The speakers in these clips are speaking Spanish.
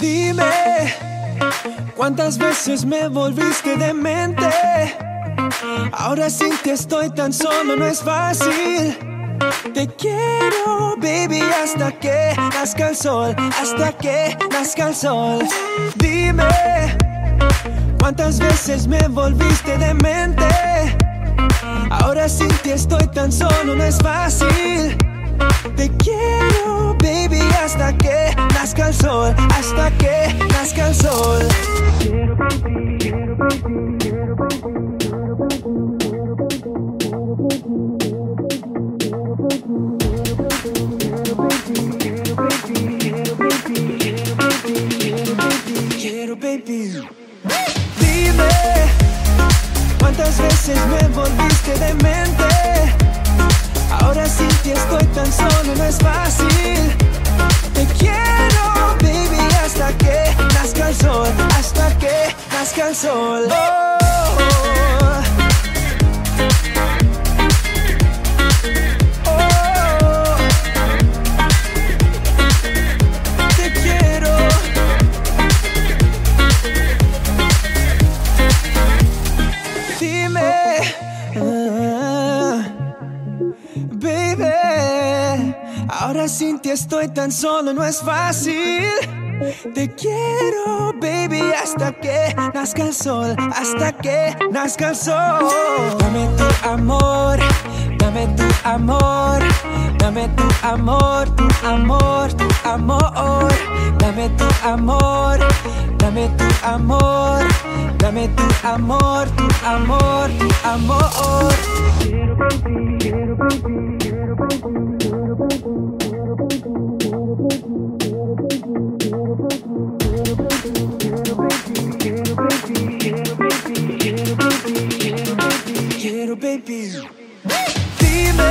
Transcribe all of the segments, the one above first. Dime, ¿cuántas veces me volviste demente? Ahora sin ti estoy tan solo, no es fácil. Te quiero, baby, hasta que nazca el sol, hasta que nazca el sol. Dime, ¿cuántas veces me volviste demente? Ahora sin ti estoy tan solo, no es fácil. Te quiero, baby, hasta que nazca el sol, hasta que nazca el sol. Quiero, baby. Dime, ¿cuántas veces me volviste demente? Ahora sin ti estoy tan solo, no es fácil. Te quiero, baby, hasta que nazca el sol, hasta que nazca el sol. Oh. Ahora sin ti estoy tan solo, no es fácil. Te quiero, baby, hasta que nazca el sol, hasta que nazca el sol. Dame tu amor, dame tu amor, dame tu amor, tu amor, tu amor. Dame tu amor, dame tu amor, dame tu amor, tu amor, tu amor. Quiero contigo, quiero contigo, quiero contigo. Quiero, baby. Dime,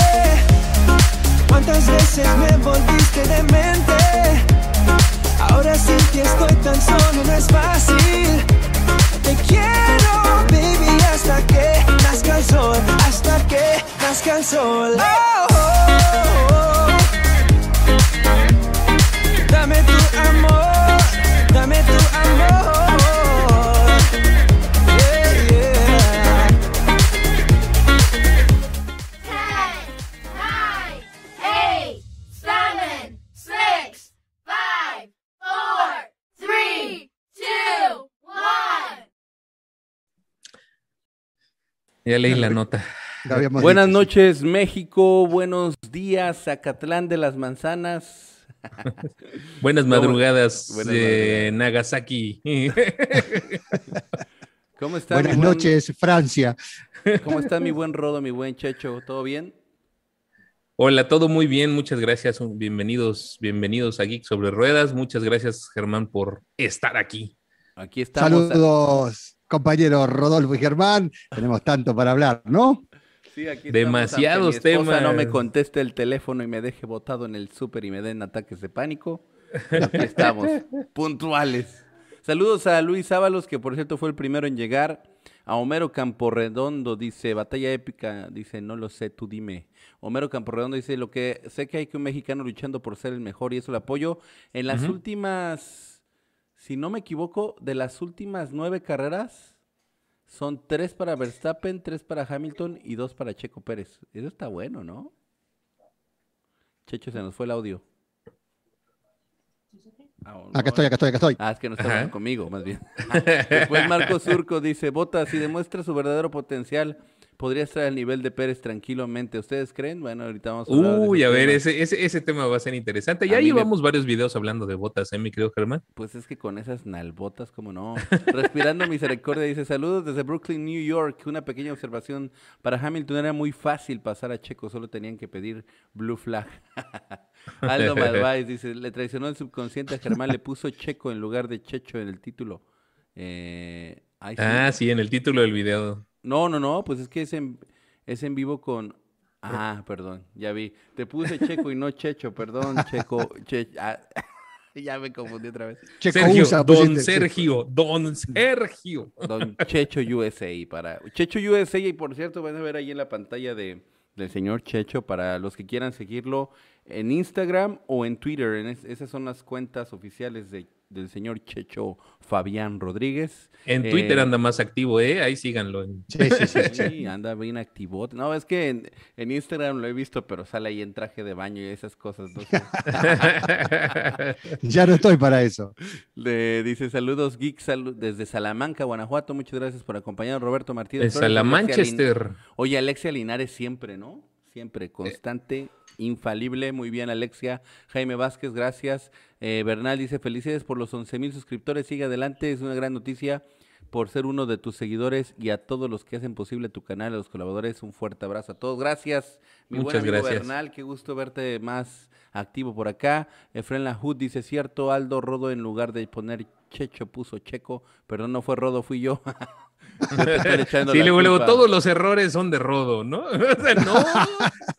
¿cuántas veces me volviste demente? Ahora sin ti estoy tan solo, no es fácil. Te quiero, baby, hasta que nazca el sol, hasta que nazca el sol. Oh, oh, oh. Dame tu amor, dame tu amor. Yeah, yeah. Ten, nine, eight, seven, six, five, four, three, two, one. Ya leí la nota. Buenas noches, México. Buenos días, Zacatlán de las Manzanas. Buenas madrugadas, Nagasaki. ¿Cómo está? Buenas noches, Francia. ¿Cómo está mi buen Rodo, mi buen Checho? ¿Todo bien? Hola, todo muy bien, muchas gracias. Bienvenidos a Geek Sobre Ruedas. Muchas gracias, Germán, por estar aquí. Aquí estamos. Saludos, compañeros Rodolfo y Germán. Tenemos tanto para hablar, ¿no? Sí, aquí demasiados temas. No me conteste el teléfono y me deje botado en el súper y me den ataques de pánico. Aquí estamos, puntuales. Saludos a Luis Ábalos, que por cierto fue el primero en llegar. A Homero Camporredondo dice, batalla épica, dice, no lo sé, tú dime. Homero Camporredondo dice, lo que sé que hay que un mexicano luchando por ser el mejor y eso lo apoyo. En las últimas, si no me equivoco, de las últimas 9 carreras... Son 3 para Verstappen, 3 para Hamilton y 2 para Checo Pérez. Eso está bueno, ¿no? Checho, se nos fue el audio. Acá estoy. Ah, es que no está conmigo, más bien. Después Marco Surco dice, Bottas, si demuestra su verdadero potencial, podría estar al nivel de Pérez tranquilamente. ¿Ustedes creen? Bueno, ahorita vamos a hablar de a ver, ese tema va a ser interesante. Ya llevamos varios videos hablando de Bottas, ¿eh, mi querido Germán? Pues es que con esas nalbotas, ¿cómo no? Respirando misericordia dice, saludos desde Brooklyn, New York. Una pequeña observación. Para Hamilton era muy fácil pasar a Checo, solo tenían que pedir Blue Flag. Aldo Malváez dice, le traicionó el subconsciente a Germán, le puso Checo en lugar de Checho en el título. Sí, en el título del video. No, pues es que es en vivo con... Ah, perdón, ya vi. Te puse Checo y no Checho, perdón, Checo. Ya me confundí otra vez. Checo Sergio, Don Sergio. Don Checho USA para... Checho USA, y por cierto, van a ver ahí en la pantalla del señor Checho, para los que quieran seguirlo en Instagram o en Twitter. Esas son las cuentas oficiales del señor Checho Fabián Rodríguez. En Twitter anda más activo, ¿eh? Ahí síganlo. Sí, anda bien activo. No, es que en Instagram lo he visto, pero sale ahí en traje de baño y esas cosas. ¿No? Ya no estoy para eso. Dice, saludos geeks desde Salamanca, Guanajuato. Muchas gracias por acompañarnos, Roberto Martínez. De Salamanchester. Oye, Alexia Linares siempre, ¿no? Siempre, constante. Infalible, muy bien Alexia. Jaime Vázquez, gracias. Bernal dice, felicidades por los 11,000 suscriptores, sigue adelante, es una gran noticia por ser uno de tus seguidores y a todos los que hacen posible tu canal, a los colaboradores, un fuerte abrazo a todos, gracias. Mi buen amigo Bernal, qué gusto verte más activo por acá. Efren Lajud dice, cierto, Aldo Rodo, en lugar de poner Checho, puso Checo, perdón, no fue Rodo, fui yo. Sí, luego todos los errores son de Rodo, ¿no? O sea, no,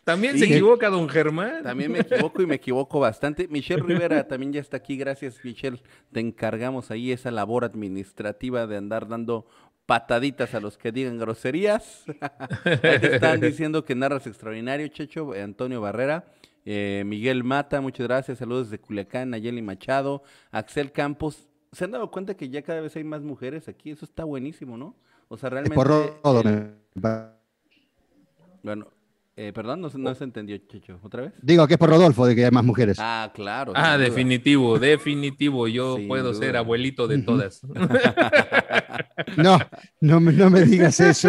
también sí, se equivoca don Germán. También me equivoco y me equivoco bastante. Michelle Rivera también ya está aquí, gracias Michelle, te encargamos ahí esa labor administrativa de andar dando pataditas a los que digan groserías. Ahí te están diciendo que narras extraordinario, Checho. Antonio Barrera. Miguel Mata, muchas gracias, saludos de Culiacán. Nayeli Machado, Axel Campos. ¿Se han dado cuenta que ya cada vez hay más mujeres aquí? Eso está buenísimo, ¿no? O sea, realmente... Bueno, perdón, no se entendió, Checho. ¿Otra vez? Digo que es por Rodolfo, de que hay más mujeres. Ah, claro. Ah, definitivo, definitivo. Yo sin puedo duda. Ser abuelito de todas. No me digas eso.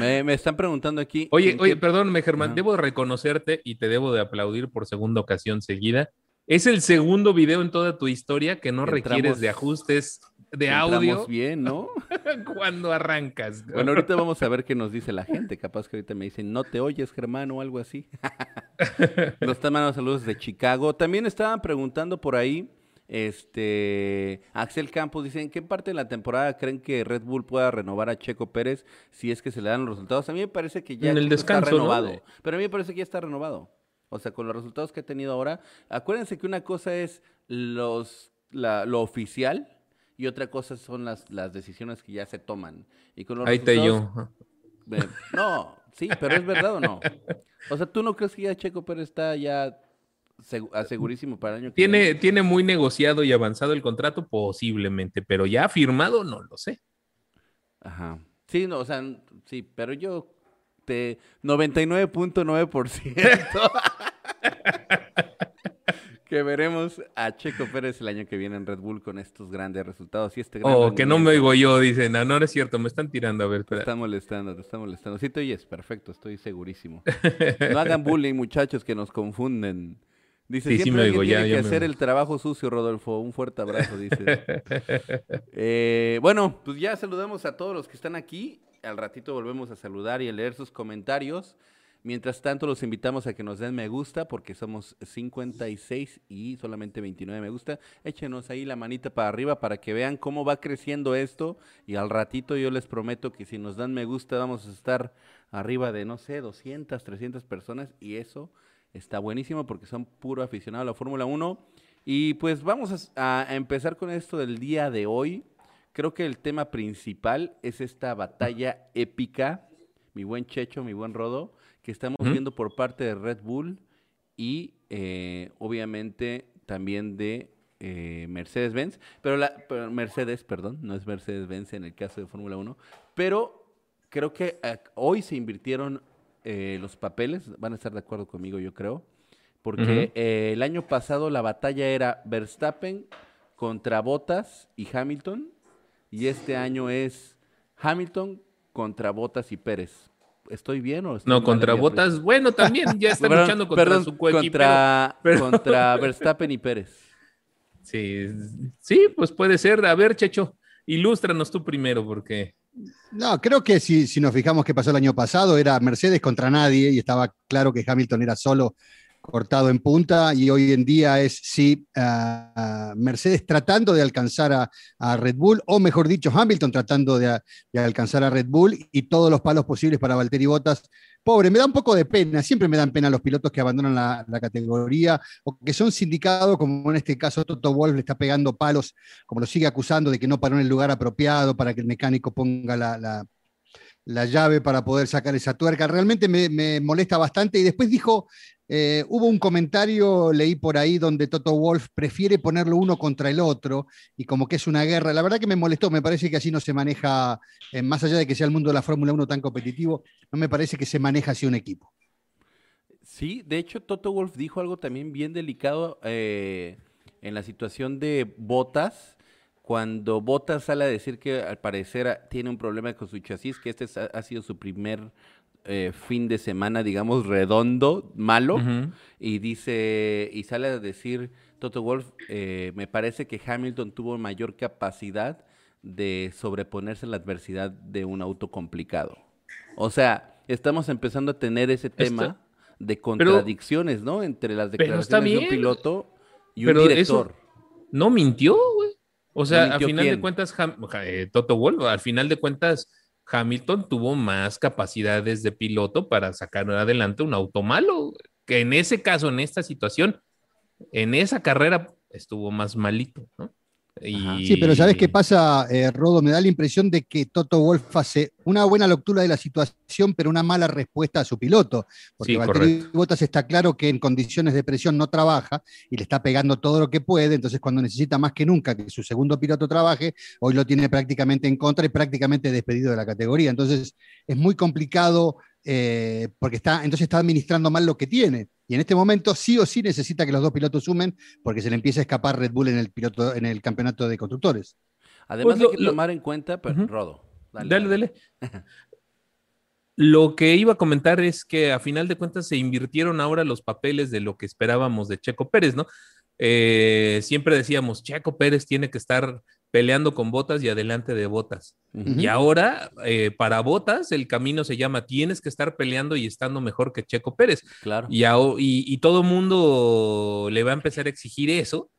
Me están preguntando aquí... Oye, perdóname, Germán, debo reconocerte y te debo de aplaudir por segunda ocasión seguida. Es el segundo video en toda tu historia que no requieres de ajustes de audio. Bien, ¿no? Cuando arrancas. ¿No? Bueno, ahorita vamos a ver qué nos dice la gente. Capaz que ahorita me dicen, no te oyes, Germán, o algo así. Nos están mandando saludos de Chicago. También estaban preguntando por ahí, Axel Campos dice, ¿en qué parte de la temporada creen que Red Bull pueda renovar a Checo Pérez si es que se le dan los resultados? A mí me parece que ya está renovado. ¿No? Pero a mí me parece que ya está renovado. O sea, con los resultados que ha tenido ahora, acuérdense que una cosa es lo oficial y otra cosa son las decisiones que ya se toman. Y con los resultados, no, sí, pero ¿es verdad o no? O sea, ¿tú no crees que ya Checo Pérez está ya segurísimo para el año que viene? ¿Tiene muy negociado y avanzado el contrato? Posiblemente, pero ya firmado no lo sé. Ajá. Sí, no, o sea, sí, pero yo... 99.9% que veremos a Checo Pérez el año que viene en Red Bull con estos grandes resultados y que no me oigo yo, dicen, no es cierto, me están tirando, a ver, espera. Te está molestando, sí te oyes, perfecto, estoy segurísimo. No hagan bullying, muchachos, que nos confunden. Dice, sí, siempre tiene que hacer el trabajo sucio, Rodolfo. Un fuerte abrazo, dice. Bueno, pues ya saludamos a todos los que están aquí. Al ratito volvemos a saludar y a leer sus comentarios. Mientras tanto, los invitamos a que nos den me gusta, porque somos 56 y solamente 29 me gusta. Échenos ahí la manita para arriba para que vean cómo va creciendo esto. Y al ratito yo les prometo que si nos dan me gusta vamos a estar arriba de, no sé, 200, 300 personas. Y eso está buenísimo porque son puro aficionado a la Fórmula 1. Y pues vamos a empezar con esto del día de hoy. Creo que el tema principal es esta batalla épica, mi buen Checho, mi buen Rodo, que estamos viendo por parte de Red Bull y obviamente también de Mercedes-Benz, pero Mercedes, perdón, no es Mercedes-Benz en el caso de Fórmula 1, pero creo que hoy se invirtieron los papeles, van a estar de acuerdo conmigo yo creo, porque el año pasado la batalla era Verstappen contra Bottas y Hamilton, y este año es Hamilton contra Bottas y Pérez. ¿Estoy bien o estoy mal? No, contra Bottas, bueno, también ya está luchando contra su coequipero. Contra Verstappen y Pérez. Sí, pues puede ser. A ver, Checho, ilústranos tú primero, porque... No, creo que si nos fijamos qué pasó el año pasado, era Mercedes contra nadie, y estaba claro que Hamilton era solo cortado en punta, y hoy en día es Mercedes tratando de alcanzar a Red Bull, o mejor dicho, Hamilton tratando de alcanzar a Red Bull, y todos los palos posibles para Valtteri Bottas. Pobre, me da un poco de pena, siempre me dan pena los pilotos que abandonan la categoría, o que son sindicados, como en este caso Toto Wolff le está pegando palos, como lo sigue acusando de que no paró en el lugar apropiado para que el mecánico ponga la la llave para poder sacar esa tuerca. Realmente me molesta bastante. Y después dijo, hubo un comentario, leí por ahí, donde Toto Wolff prefiere ponerlo uno contra el otro y como que es una guerra. La verdad que me molestó, me parece que así no se maneja, más allá de que sea el mundo de la Fórmula 1 tan competitivo, no me parece que se maneja así un equipo. Sí, de hecho Toto Wolff dijo algo también bien delicado en la situación de Bottas, cuando Bottas sale a decir que al parecer tiene un problema con su chasis, que este ha sido su primer fin de semana, digamos, redondo, malo, y dice, y sale a decir Toto Wolff, me parece que Hamilton tuvo mayor capacidad de sobreponerse a la adversidad de un auto complicado. O sea, estamos empezando a tener ese tema de contradicciones, ¿no? Entre las declaraciones de un piloto y un director. ¿No mintió, güey? O sea, al final de cuentas, Toto Wolff, al final de cuentas, Hamilton tuvo más capacidades de piloto para sacar adelante un auto malo, que en ese caso, en esta situación, en esa carrera, estuvo más malito, ¿no? Y... sí, pero ¿sabes qué pasa, Rodo? Me da la impresión de que Toto Wolff hace una buena lectura de la situación, pero una mala respuesta a su piloto, porque sí, Valtteri Bottas está claro que en condiciones de presión no trabaja y le está pegando todo lo que puede, entonces cuando necesita más que nunca que su segundo piloto trabaje, hoy lo tiene prácticamente en contra y prácticamente despedido de la categoría, entonces es muy complicado, porque está administrando mal lo que tiene. Y en este momento sí o sí necesita que los dos pilotos sumen porque se le empieza a escapar Red Bull en el campeonato de constructores. Además pues hay que tomar en cuenta, pero, Rodo, dale. Lo que iba a comentar es que a final de cuentas se invirtieron ahora los papeles de lo que esperábamos de Checo Pérez, ¿no? Siempre decíamos, Checo Pérez tiene que estar peleando con Bottas y adelante de Bottas. Y ahora, para Bottas, el camino se llama, tienes que estar peleando y estando mejor que Checo Pérez. Claro. Y todo mundo le va a empezar a exigir eso.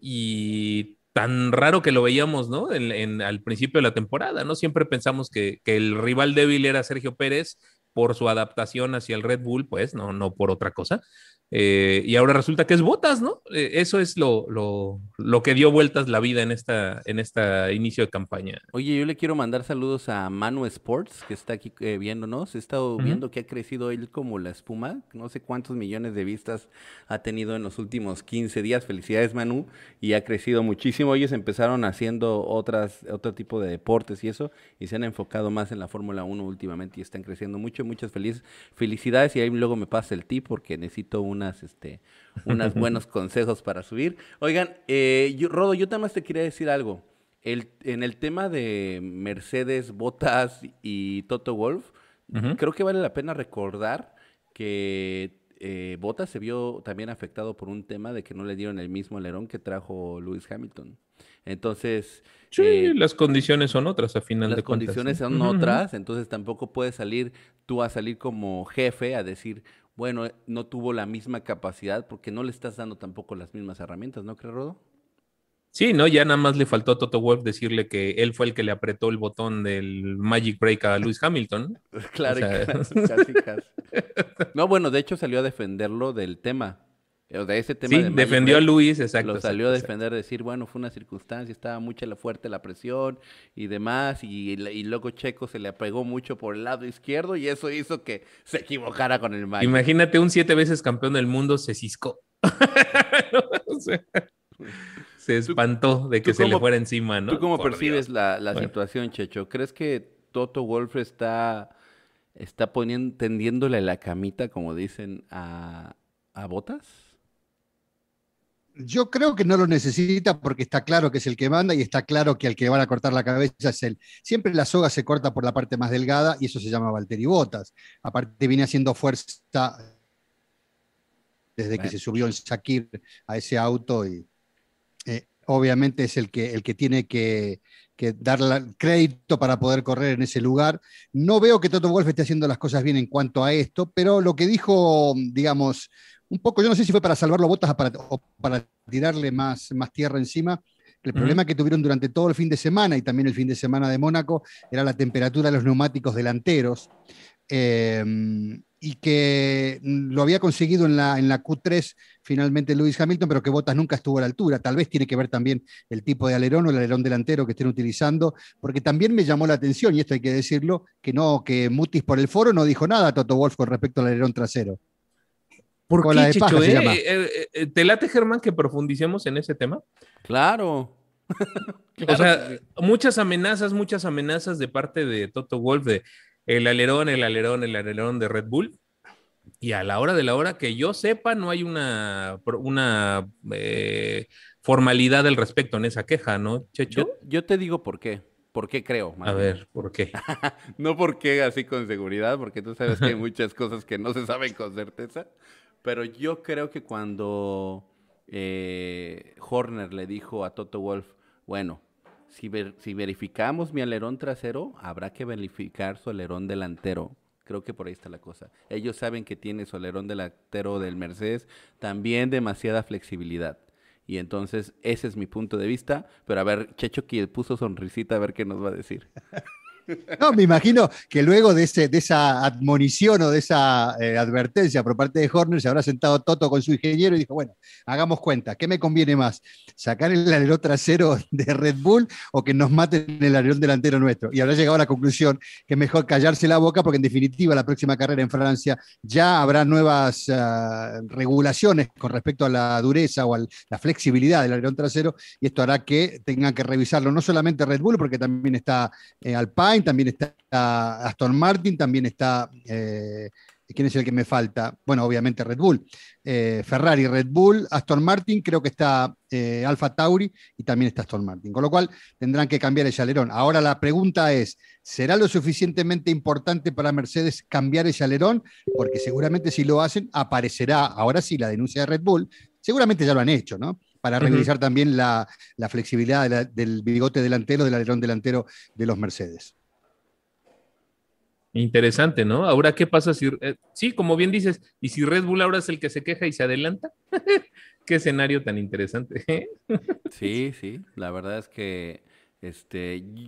Y tan raro que lo veíamos, ¿no? Al principio de la temporada, ¿no? Siempre pensamos que el rival débil era Sergio Pérez por su adaptación hacia el Red Bull, pues, no por otra cosa. Y ahora resulta que es Bottas, ¿no? Eso es lo que dio vueltas la vida en esta inicio de campaña. Oye, yo le quiero mandar saludos a Manu Sports, que está aquí viéndonos. He estado viendo que ha crecido él como la espuma. No sé cuántos millones de vistas ha tenido en los últimos 15 días. Felicidades, Manu. Y ha crecido muchísimo. Ellos empezaron haciendo otro tipo de deportes y eso, y se han enfocado más en la Fórmula 1 últimamente y están creciendo mucho. Muchas felicidades. Y ahí luego me pasa el tip porque necesito unos buenos consejos para subir. Oigan, Rodo, yo nada más te quería decir algo. En el tema de Mercedes, Bottas y Toto Wolff, creo que vale la pena recordar que Bottas se vio también afectado por un tema de que no le dieron el mismo alerón que trajo Lewis Hamilton. Entonces... sí, las condiciones son otras a final de cuentas. Las condiciones son otras, entonces tampoco puedes salir tú a salir como jefe a decir... bueno, no tuvo la misma capacidad porque no le estás dando tampoco las mismas herramientas, ¿no crees, Rodo? Sí, ¿no? Ya nada más le faltó a Toto Wolff decirle que él fue el que le apretó el botón del Magic Break a Lewis Hamilton. Claro, o sea... casi. No, bueno, de hecho salió a defenderlo del tema. De ese tema, sí, de defendió a Luis, exacto. Lo salió a defender, decir, bueno, fue una circunstancia, estaba fuerte la presión y demás, y luego Checo se le apegó mucho por el lado izquierdo y eso hizo que se equivocara con el mal. Imagínate un 7 veces campeón del mundo se ciscó. O sea, se espantó de que se le fuera encima, ¿no? ¿Tú cómo percibes la situación, Checho? ¿Crees que Toto Wolff está tendiéndole la camita, como dicen, a Bottas? Yo creo que no lo necesita porque está claro que es el que manda y está claro que al que van a cortar la cabeza es él. Siempre la soga se corta por la parte más delgada y eso se llama Valtteri Bottas. Aparte viene haciendo fuerza desde que se subió en Sakir a ese auto y obviamente es el que tiene que darle crédito para poder correr en ese lugar. No veo que Toto Wolff esté haciendo las cosas bien en cuanto a esto, pero lo que dijo, digamos... un poco, yo no sé si fue para salvarlo Bottas o para tirarle más tierra encima. El problema que tuvieron durante todo el fin de semana y también el fin de semana de Mónaco era la temperatura de los neumáticos delanteros. y que lo había conseguido en la Q3 finalmente Lewis Hamilton, pero que Bottas nunca estuvo a la altura. Tal vez tiene que ver también el tipo de alerón o el alerón delantero que estén utilizando, porque también me llamó la atención, y esto hay que decirlo, que Mutis por el foro no dijo nada a Toto Wolff con respecto al alerón trasero. ¿Por qué, de Checho, paja, se llama. ¿Te late, Germán, que profundicemos en ese tema? Claro. O sea, muchas amenazas de parte de Toto Wolff de el alerón de Red Bull, y a la hora de la hora, que yo sepa, no hay una formalidad al respecto en esa queja, ¿no, Checho? Yo te digo por qué. ¿Por qué creo? Madre. A ver, ¿por qué? No porque así con seguridad, porque tú sabes que hay muchas cosas que no se saben con certeza, pero yo creo que cuando Horner le dijo a Toto Wolff, bueno, si verificamos mi alerón trasero, habrá que verificar su alerón delantero. Creo que por ahí está la cosa. Ellos saben que tiene su alerón delantero del Mercedes también demasiada flexibilidad. Y entonces, ese es mi punto de vista. Pero a ver, Checho, que puso sonrisita, a ver qué nos va a decir. No, me imagino que luego de esa admonición o de esa advertencia por parte de Horner, se habrá sentado Toto con su ingeniero y dijo, bueno, hagamos cuenta, ¿qué me conviene más? ¿Sacar el alerón trasero de Red Bull o que nos maten el alerón delantero nuestro? Y habrá llegado a la conclusión que es mejor callarse la boca, porque en definitiva la próxima carrera en Francia ya habrá nuevas regulaciones con respecto a la dureza o a la flexibilidad del alerón trasero, y esto hará que tengan que revisarlo no solamente Red Bull, porque también está Alpine, también está Aston Martin, también está, ¿quién es el que me falta? Bueno, obviamente Red Bull, Ferrari, Red Bull, Aston Martin, creo que está Alfa Tauri y también está Aston Martin, con lo cual tendrán que cambiar ese alerón. Ahora la pregunta es, ¿será lo suficientemente importante para Mercedes cambiar ese alerón? Porque seguramente si lo hacen aparecerá, ahora sí, la denuncia de Red Bull, seguramente ya lo han hecho, ¿no? Para revisar también la flexibilidad del bigote delantero, del alerón delantero de los Mercedes. Interesante, ¿no? Ahora, ¿qué pasa si... sí, como bien dices, y si Red Bull ahora es el que se queja y se adelanta? Qué escenario tan interesante. Sí, la verdad es que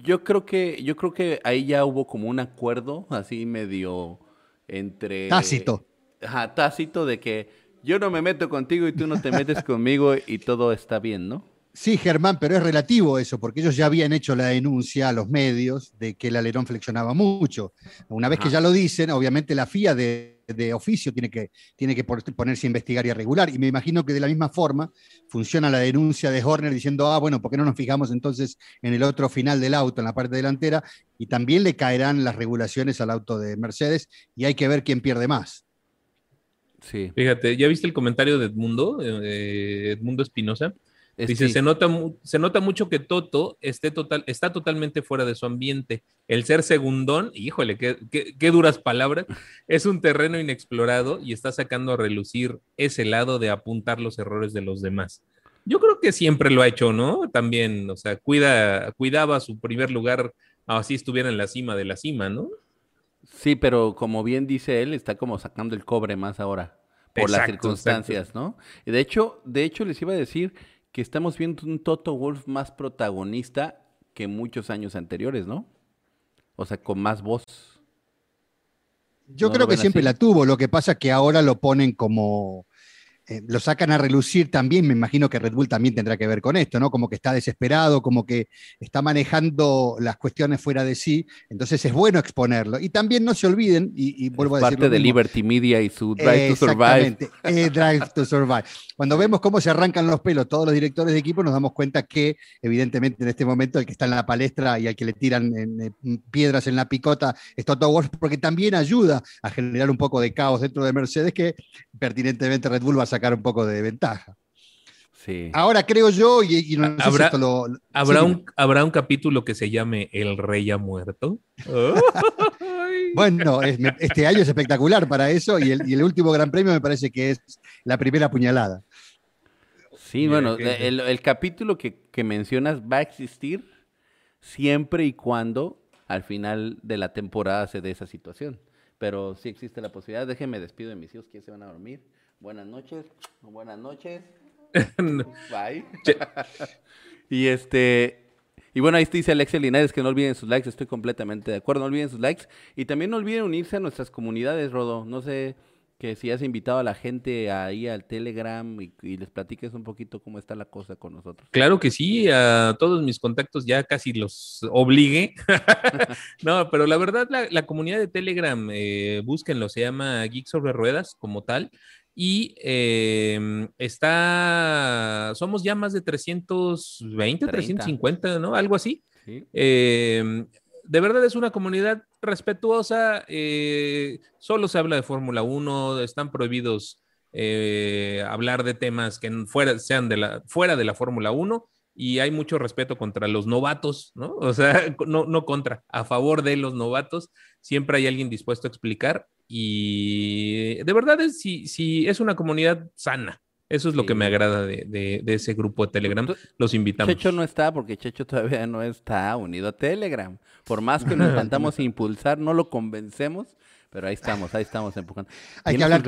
yo creo que ahí ya hubo como un acuerdo así medio entre... Tácito. Ajá, tácito, de que yo no me meto contigo y tú no te metes conmigo y todo está bien, ¿no? Sí, Germán, pero es relativo eso, porque ellos ya habían hecho la denuncia a los medios de que el alerón flexionaba mucho. Una vez que ya lo dicen, obviamente la FIA de oficio tiene que ponerse a investigar y a regular, y me imagino que de la misma forma funciona la denuncia de Horner diciendo, bueno, ¿por qué no nos fijamos entonces en el otro final del auto, en la parte delantera? Y también le caerán las regulaciones al auto de Mercedes, y hay que ver quién pierde más. Sí. Fíjate, ¿ya viste el comentario de Edmundo Espinosa? Dice, sí. Se nota mucho que Toto está totalmente fuera de su ambiente. El ser segundón, híjole, qué duras palabras, es un terreno inexplorado y está sacando a relucir ese lado de apuntar los errores de los demás. Yo creo que siempre lo ha hecho, ¿no? También, o sea, cuidaba su primer lugar, así estuviera en la cima de la cima, ¿no? Sí, pero como bien dice él, está como sacando el cobre más ahora, por exacto, las circunstancias, exacto. ¿No? Y de hecho, les iba a decir... que estamos viendo un Toto Wolff más protagonista que muchos años anteriores, ¿no? O sea, con más voz. Yo creo que siempre la tuvo, lo que pasa es que ahora lo ponen como... lo sacan a relucir también, me imagino que Red Bull también tendrá que ver con esto, ¿no? Como que está desesperado, como que está manejando las cuestiones fuera de sí, entonces es bueno exponerlo. Y también no se olviden, y vuelvo a decir... Parte de mismo. Liberty Media y su Drive to Survive. Exactamente, Drive to Survive. Cuando vemos cómo se arrancan los pelos todos los directores de equipo, nos damos cuenta que, evidentemente, en este momento, el que está en la palestra y al que le tiran piedras en la picota es Toto Wolff, porque también ayuda a generar un poco de caos dentro de Mercedes, que pertinentemente Red Bull va a sacar un poco de ventaja. Sí. Ahora creo yo, y no sé si esto lo... ¿Habrá un capítulo que se llame El Rey ha muerto? Bueno, este año es espectacular para eso, y el último Gran Premio me parece que es la primera puñalada. Sí, bueno, el capítulo que mencionas va a existir siempre y cuando al final de la temporada se dé esa situación. Pero sí existe la posibilidad. Déjenme despido de mis hijos, que se van a dormir. Buenas noches. Bye. Y Y bueno, ahí dice Alexia Linares que no olviden sus likes. Estoy completamente de acuerdo, no olviden sus likes. Y también no olviden unirse a nuestras comunidades, Rodo. No sé que si has invitado a la gente ahí al Telegram y les platiques un poquito cómo está la cosa con nosotros. Claro que sí, a todos mis contactos ya casi los obligué. No, pero la verdad, la comunidad de Telegram, búsquenlo, se llama Geek Sobre Ruedas como tal. Y somos ya más de 320, 350, ¿no? Algo así. Sí. De verdad es una comunidad respetuosa, solo se habla de Fórmula 1, están prohibidos hablar de temas que fuera de la Fórmula 1 y hay mucho respeto contra los novatos, ¿no? O sea, a favor de los novatos, siempre hay alguien dispuesto a explicar. Y de verdad es una comunidad sana. Eso es lo que me agrada de ese grupo de Telegram. Los invitamos. Checho no está porque Checho todavía no está unido a Telegram. Por más que nos intentamos impulsar, no lo convencemos, pero ahí estamos empujando. Hay que hablar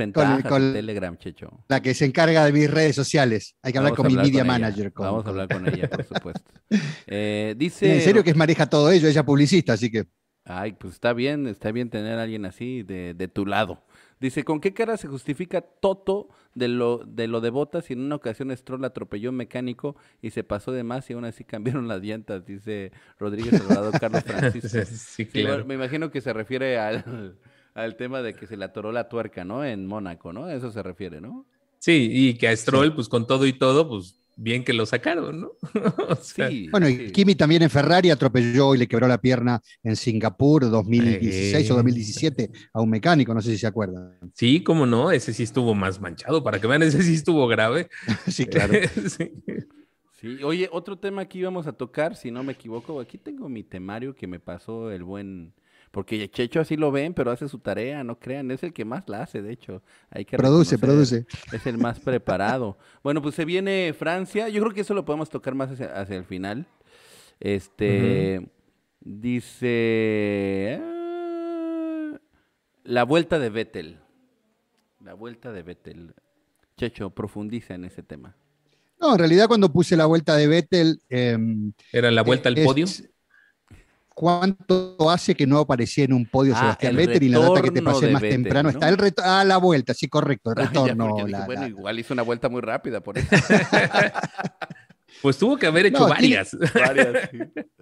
con Telegram, Checho. La que se encarga de mis redes sociales. Hay que hablar con mi media manager. Vamos a hablar con ella, por supuesto. Dice... En serio que maneja todo ello, ella es publicista, así que... Ay, pues está bien tener a alguien así de tu lado. Dice, ¿con qué cara se justifica Toto de lo de Bottas si en una ocasión Stroll atropelló un mecánico y se pasó de más y aún así cambiaron las llantas? Dice Rodríguez Salvador Carlos Francisco. Sí, claro. Sí, me imagino que se refiere al tema de que se le atoró la tuerca, ¿no? En Mónaco, ¿no? Eso se refiere, ¿no? Sí, y que a Stroll, sí, pues con todo y todo, pues... Bien que lo sacaron, ¿no? O sea, sí. Bueno, y sí. Kimi también en Ferrari atropelló y le quebró la pierna en Singapur 2016 o 2017 a un mecánico, no sé si se acuerdan. Sí, cómo no, ese sí estuvo más manchado, para que vean, ese sí estuvo grave. Sí, claro. Sí. Oye, otro tema que íbamos a tocar, si no me equivoco, aquí tengo mi temario que me pasó el buen... Porque Checho así lo ven, pero hace su tarea, no crean. Es el que más la hace, de hecho. Hay que produce. Es el más preparado. Bueno, pues se viene Francia. Yo creo que eso lo podemos tocar más hacia el final. Dice... La vuelta de Vettel. Checho, profundiza en ese tema. No, en realidad cuando puse la vuelta de Vettel... ¿Era la vuelta al podio? ¿Cuánto hace que no aparecía en un podio Sebastián Vettel y la data que te pasé más Vettel, temprano, ¿no? Está el retorno, la vuelta, sí, correcto, el retorno. Bueno, igual hizo una vuelta muy rápida por eso. Pues tuvo que haber hecho varias. Sí.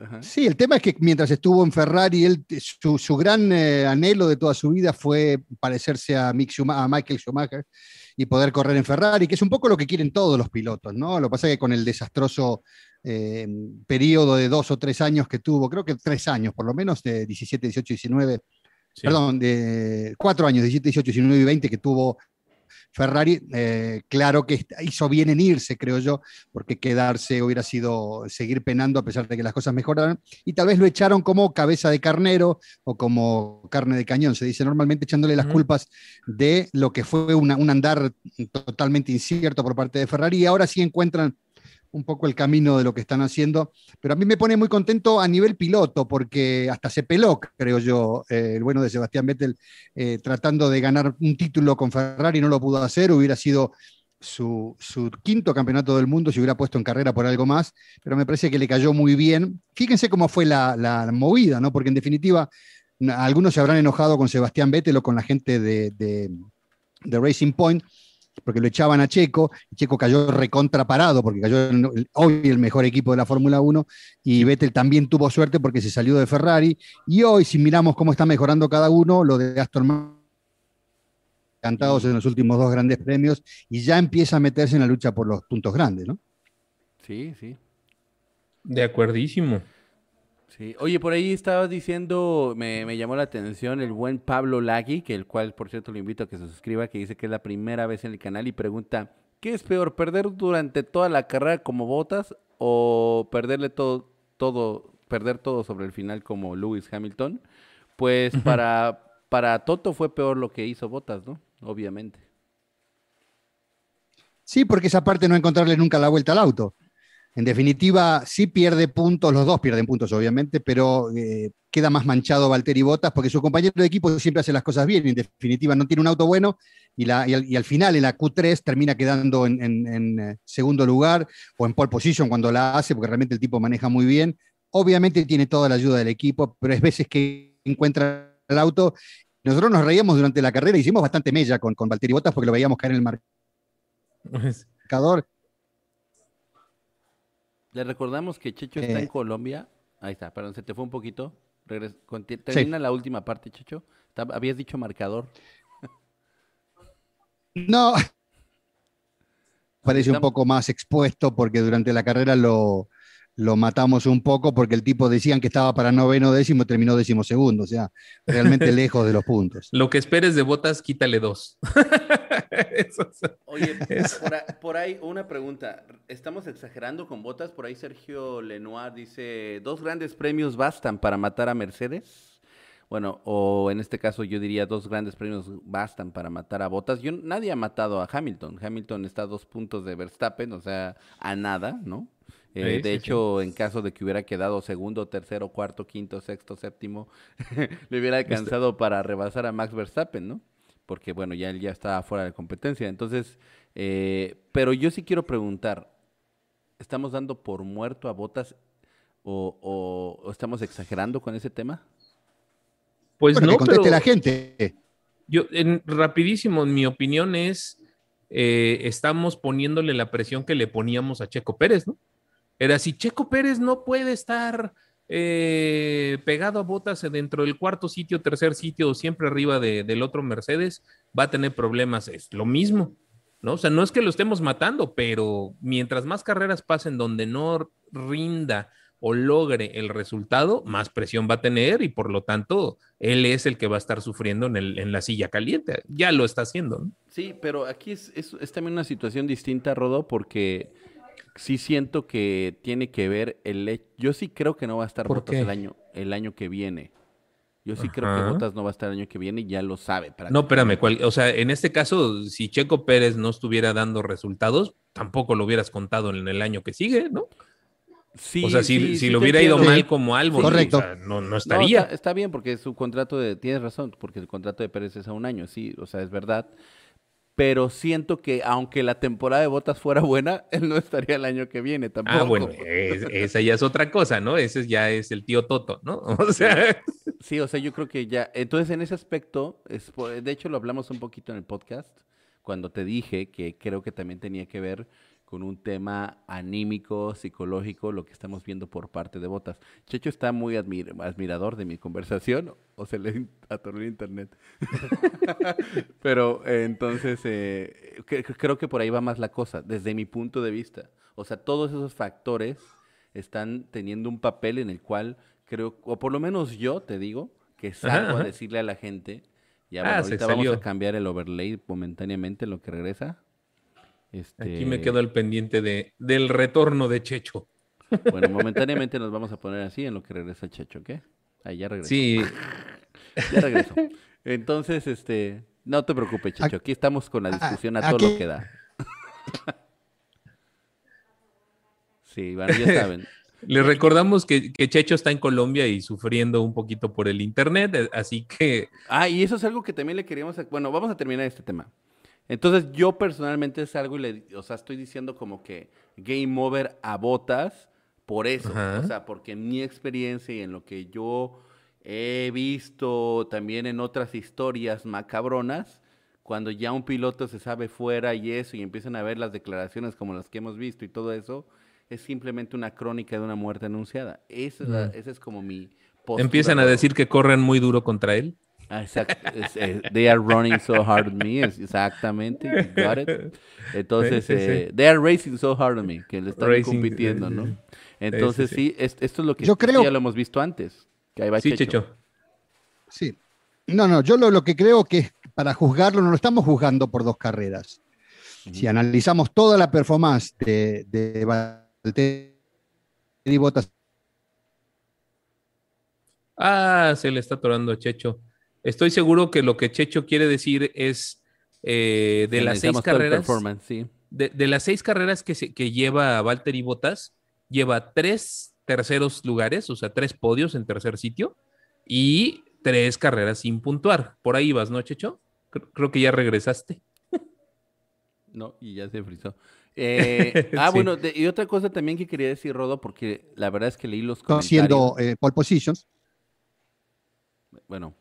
Ajá. Sí, el tema es que mientras estuvo en Ferrari, su gran anhelo de toda su vida fue parecerse a Michael Schumacher y poder correr en Ferrari, que es un poco lo que quieren todos los pilotos, ¿no? Lo que pasa es que con el desastroso periodo de 2 o 3 años que tuvo, creo que 3 años por lo menos, de 17, 18, 19, sí. Perdón, de 4 años, 17, 18, 19 y 20 que tuvo Ferrari, claro que hizo bien en irse, creo yo, porque quedarse hubiera sido seguir penando a pesar de que las cosas mejoraron, y tal vez lo echaron como cabeza de carnero o como carne de cañón, se dice normalmente, echándole las culpas de lo que fue un andar totalmente incierto por parte de Ferrari, y ahora sí encuentran un poco el camino de lo que están haciendo, pero a mí me pone muy contento a nivel piloto, porque hasta se peló, creo yo, el bueno de Sebastián Vettel, tratando de ganar un título con Ferrari, no lo pudo hacer, hubiera sido su 5º campeonato del mundo si hubiera puesto en carrera por algo más, pero me parece que le cayó muy bien. Fíjense cómo fue la movida, ¿no? Porque en definitiva, algunos se habrán enojado con Sebastián Vettel o con la gente de Racing Point, porque lo echaban a Checo, y Checo cayó recontraparado, porque cayó hoy el mejor equipo de la Fórmula 1, y Vettel también tuvo suerte porque se salió de Ferrari, y hoy, si miramos cómo está mejorando cada uno, lo de Aston Martin, encantados en los últimos 2 grandes premios, y ya empieza a meterse en la lucha por los puntos grandes, ¿no? Sí. De acuerdísimo. Sí. Oye, por ahí estaba diciendo, me llamó la atención el buen Pablo Lagui, que el cual, por cierto, lo invito a que se suscriba, que dice que es la primera vez en el canal y pregunta, ¿qué es peor, perder durante toda la carrera como Bottas o perder todo sobre el final como Lewis Hamilton? Pues para Toto fue peor lo que hizo Bottas, ¿no? Obviamente. Sí, porque esa parte no encontrarle nunca la vuelta al auto. En definitiva, sí pierde puntos, los dos pierden puntos obviamente, pero queda más manchado Valtteri Bottas porque su compañero de equipo siempre hace las cosas bien, en definitiva no tiene un auto bueno y al final en la Q3 termina quedando en segundo lugar o en pole position cuando la hace, porque realmente el tipo maneja muy bien, Obviamente tiene toda la ayuda del equipo, pero hay veces que encuentra el auto. Nosotros nos reíamos durante la carrera, hicimos bastante mella con Valtteri Bottas porque lo veíamos caer en el marcador. Le recordamos que Checho está en Colombia. Ahí está, perdón, se te fue un poquito. Termina la última parte, Checho. Habías dicho marcador. No. Parece un poco más expuesto porque durante la carrera lo matamos un poco porque el tipo decían que estaba para noveno décimo, terminó décimo segundo, o sea, realmente lejos de los puntos. Lo que esperes de Bottas, quítale 2. Oye, por ahí una pregunta. ¿Estamos exagerando con Bottas? Por ahí Sergio Lenoir dice, 2 grandes premios bastan para matar a Mercedes. Bueno, o en este caso yo diría 2 grandes premios bastan para matar a Bottas. Nadie ha matado a Hamilton. Hamilton está a 2 puntos de Verstappen, o sea, a nada, ¿no? De hecho, en caso de que hubiera quedado segundo, tercero, cuarto, quinto, sexto, séptimo, le hubiera alcanzado para rebasar a Max Verstappen, ¿no? Porque, bueno, ya él ya está fuera de competencia. Entonces, pero yo sí quiero preguntar, ¿estamos dando por muerto a Bottas o estamos exagerando con ese tema? Pues bueno, no, conteste pero la gente. Yo, rapidísimo, en mi opinión es, estamos poniéndole la presión que le poníamos a Checo Pérez, ¿no? Era si Checo Pérez no puede estar pegado a Bottas dentro del cuarto sitio, tercer sitio, siempre arriba del otro Mercedes, va a tener problemas. Es lo mismo, ¿no? O sea, no es que lo estemos matando, pero mientras más carreras pasen donde no rinda o logre el resultado, más presión va a tener y por lo tanto él es el que va a estar sufriendo en la silla caliente. Ya lo está haciendo, ¿no? Sí, pero aquí es también una situación distinta, Rodo, porque sí siento que tiene que ver yo sí creo que no va a estar Bottas el año que viene. Yo sí creo que Bottas no va a estar el año que viene y ya lo sabe. No, espérame, o sea, en este caso, si Checo Pérez no estuviera dando resultados, tampoco lo hubieras contado en el año que sigue, ¿no? Sí, o sea, si lo hubiera ido mal como Albon, correcto. O sea, no estaría. No, está bien, porque su contrato tienes razón, porque el contrato de Pérez es a un año, sí, o sea, es verdad. Pero siento que aunque la temporada de Bottas fuera buena, él no estaría el año que viene tampoco. Ah, bueno, esa ya es otra cosa, ¿no? Ese ya es el tío Toto, ¿no? O sea. Sí, o sea, yo creo que ya. Entonces, en ese aspecto, de hecho, lo hablamos un poquito en el podcast, cuando te dije que creo que también tenía que ver con un tema anímico, psicológico, lo que estamos viendo por parte de Bottas. Checho está muy admirador de mi conversación, o se le atoró el internet. Pero entonces, creo que por ahí va más la cosa, desde mi punto de vista. O sea, todos esos factores están teniendo un papel en el cual creo, o por lo menos yo te digo, que salgo a decirle a la gente, ya bueno, ahorita vamos a cambiar el overlay momentáneamente en lo que regresa. Aquí me quedo al pendiente del retorno de Checho. Bueno, momentáneamente nos vamos a poner así en lo que regresa Checho, ¿ok? Ahí ya regresó. Sí. Ya regresó. Entonces, no te preocupes, Checho. Aquí estamos con la discusión a todo lo que da. Sí, bueno, ya saben. Les recordamos que Checho está en Colombia y sufriendo un poquito por el internet, así que... Ah, y eso es algo que también le queríamos... Bueno, vamos a terminar este tema. Entonces, yo personalmente salgo y o sea, estoy diciendo como que game over a Bottas por eso. Ajá. O sea, porque en mi experiencia y en lo que yo he visto también en otras historias macabronas, cuando ya un piloto se sabe fuera y eso, y empiezan a ver las declaraciones como las que hemos visto y todo eso, es simplemente una crónica de una muerte anunciada. Esa es como mi postura. ¿Empiezan a decir que corren muy duro contra él? Exacto. They are running so hard on me. Exactamente. You got it. Entonces, they are racing so hard on me. Que le están compitiendo, ¿no? Entonces, esto es lo que ya lo hemos visto antes. Que ahí va Checho. Sí. No, yo lo que creo que para juzgarlo, no lo estamos juzgando por 2 carreras. Uh-huh. Si analizamos toda la performance de Valtteri Bottas. Ah, se le está atorando a Checho. Estoy seguro que lo que Checho quiere decir es de las 6 carreras. Sí. De las 6 carreras que lleva a Valtteri Bottas, lleva 3 terceros lugares, o sea, 3 podios en tercer sitio y 3 carreras sin puntuar. Por ahí vas, ¿no, Checho? Creo que ya regresaste. No, y ya se frizó. Sí. Bueno, y otra cosa también que quería decir, Rodo, porque la verdad es que leí los comentarios. Siendo pole positions. Bueno,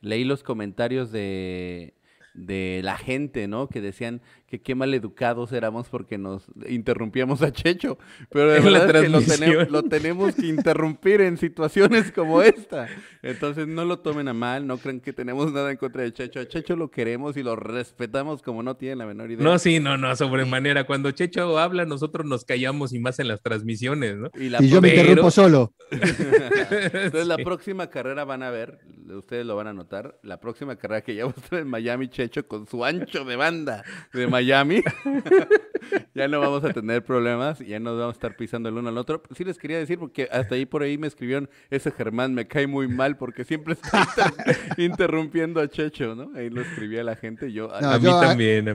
leí los comentarios de la gente, ¿no? Que decían que qué mal educados éramos porque nos interrumpíamos a Checho, pero de verdad es que lo tenemos que interrumpir en situaciones como esta. Entonces no lo tomen a mal, no crean que tenemos nada en contra de Checho. A Checho lo queremos y lo respetamos como no tienen la menor idea. No, sí, no, sobremanera. Cuando Checho habla, nosotros nos callamos y más en las transmisiones, ¿no? Y yo me interrumpo solo. Entonces sí. La próxima carrera van a ver, ustedes lo van a notar, la próxima carrera que ya va a estar en Miami, Checho con su ancho de banda de Miami, ya no vamos a tener problemas, ya no vamos a estar pisando el uno al otro. Sí les quería decir, porque hasta ahí por ahí me escribieron, ese Germán me cae muy mal porque siempre está interrumpiendo a Checho, ¿no? Ahí lo escribía la gente, yo también.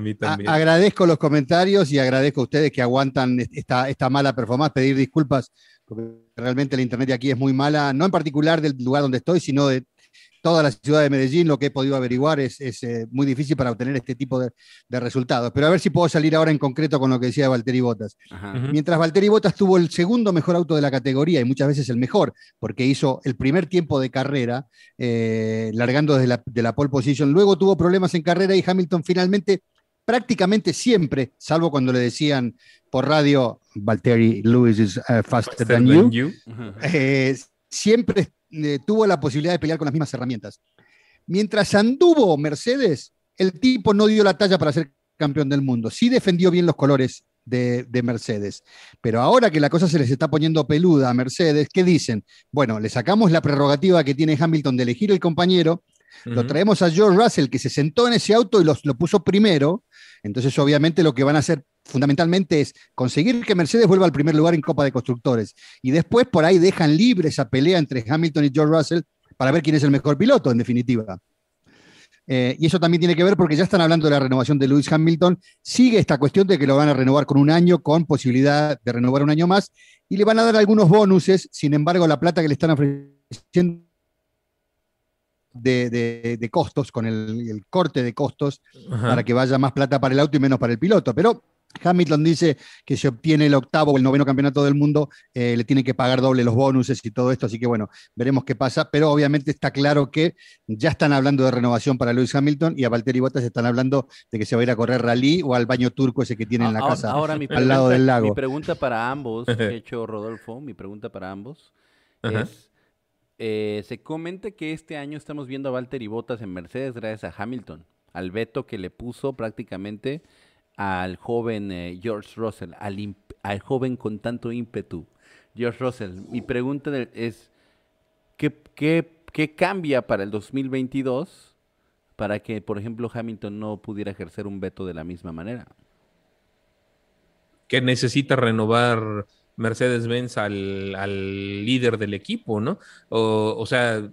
Agradezco los comentarios y agradezco a ustedes que aguantan esta mala performance, pedir disculpas, porque realmente el internet de aquí es muy mala, no en particular del lugar donde estoy, sino de toda la ciudad de Medellín. Lo que he podido averiguar es muy difícil para obtener este tipo de resultados. Pero a ver si puedo salir ahora en concreto con lo que decía Valtteri Bottas. Ajá. Mientras Valtteri Bottas tuvo el segundo mejor auto de la categoría, y muchas veces el mejor, porque hizo el primer tiempo de carrera, largando desde la pole position. Luego tuvo problemas en carrera y Hamilton finalmente, prácticamente siempre, salvo cuando le decían por radio, Valtteri, Lewis is faster than you. Siempre tuvo la posibilidad de pelear con las mismas herramientas. Mientras anduvo Mercedes, el tipo no dio la talla para ser campeón del mundo. Sí defendió bien los colores de Mercedes. Pero ahora que la cosa se les está poniendo peluda a Mercedes, ¿qué dicen? Bueno, le sacamos la prerrogativa que tiene Hamilton de elegir el compañero, lo traemos a George Russell, que se sentó en ese auto y lo puso primero. Entonces, obviamente, lo que van a hacer fundamentalmente es conseguir que Mercedes vuelva al primer lugar en Copa de Constructores. Y después, por ahí, dejan libre esa pelea entre Hamilton y George Russell para ver quién es el mejor piloto, en definitiva. Y eso también tiene que ver porque ya están hablando de la renovación de Lewis Hamilton. Sigue esta cuestión de que lo van a renovar con un año, con posibilidad de renovar un año más. Y le van a dar algunos bonuses. Sin embargo, la plata que le están ofreciendo de costos, con el corte de costos, ajá, para que vaya más plata para el auto y menos para el piloto. Pero Hamilton dice que si obtiene el octavo o el noveno campeonato del mundo, le tienen que pagar doble los bonuses y todo esto, así que bueno, veremos qué pasa, pero obviamente está claro que ya están hablando de renovación para Lewis Hamilton, y a Valtteri Bottas están hablando de que se va a ir a correr rally o al baño turco ese que tiene en la casa, ahora al lado del lago. Mi pregunta para ambos, de hecho, Rodolfo, mi pregunta para ambos es... se comenta que este año estamos viendo a Valtteri Bottas en Mercedes gracias a Hamilton, al veto que le puso prácticamente al joven George Russell, al joven con tanto ímpetu, George Russell. Mi pregunta es, ¿qué cambia para el 2022 para que, por ejemplo, Hamilton no pudiera ejercer un veto de la misma manera? Que necesita renovar Mercedes-Benz al líder del equipo, ¿no? O sea,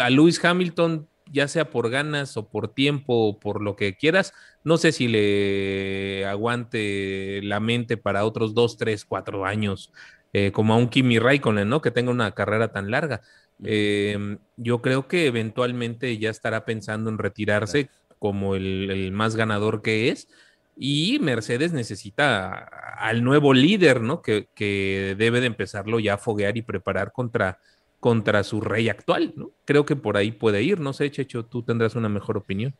a Lewis Hamilton, ya sea por ganas o por tiempo o por lo que quieras, no sé si le aguante la mente para otros 2, 3, 4 años, como a un Kimi Räikkönen, ¿no? Que tenga una carrera tan larga. Yo creo que eventualmente ya estará pensando en retirarse, claro, como el más ganador que es. Y Mercedes necesita al nuevo líder, ¿no? Que debe de empezarlo ya a foguear y preparar contra su rey actual, ¿no? Creo que por ahí puede ir. No sé, Checho, tú tendrás una mejor opinión.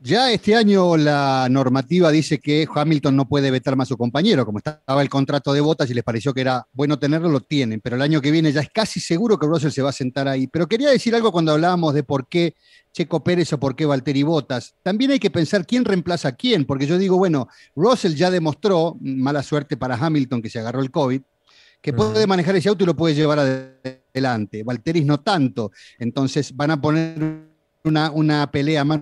Ya este año la normativa dice que Hamilton no puede vetar más a su compañero. Como estaba el contrato de Bottas y les pareció que era bueno tenerlo, lo tienen. Pero el año que viene ya es casi seguro que Russell se va a sentar ahí. Pero quería decir algo cuando hablábamos de por qué Checo Pérez o por qué Valtteri Bottas. También hay que pensar quién reemplaza a quién, porque yo digo, bueno, Russell ya demostró, mala suerte para Hamilton que se agarró el COVID, que puede manejar ese auto y lo puede llevar adelante. Valtteri no tanto. Entonces van a poner una pelea más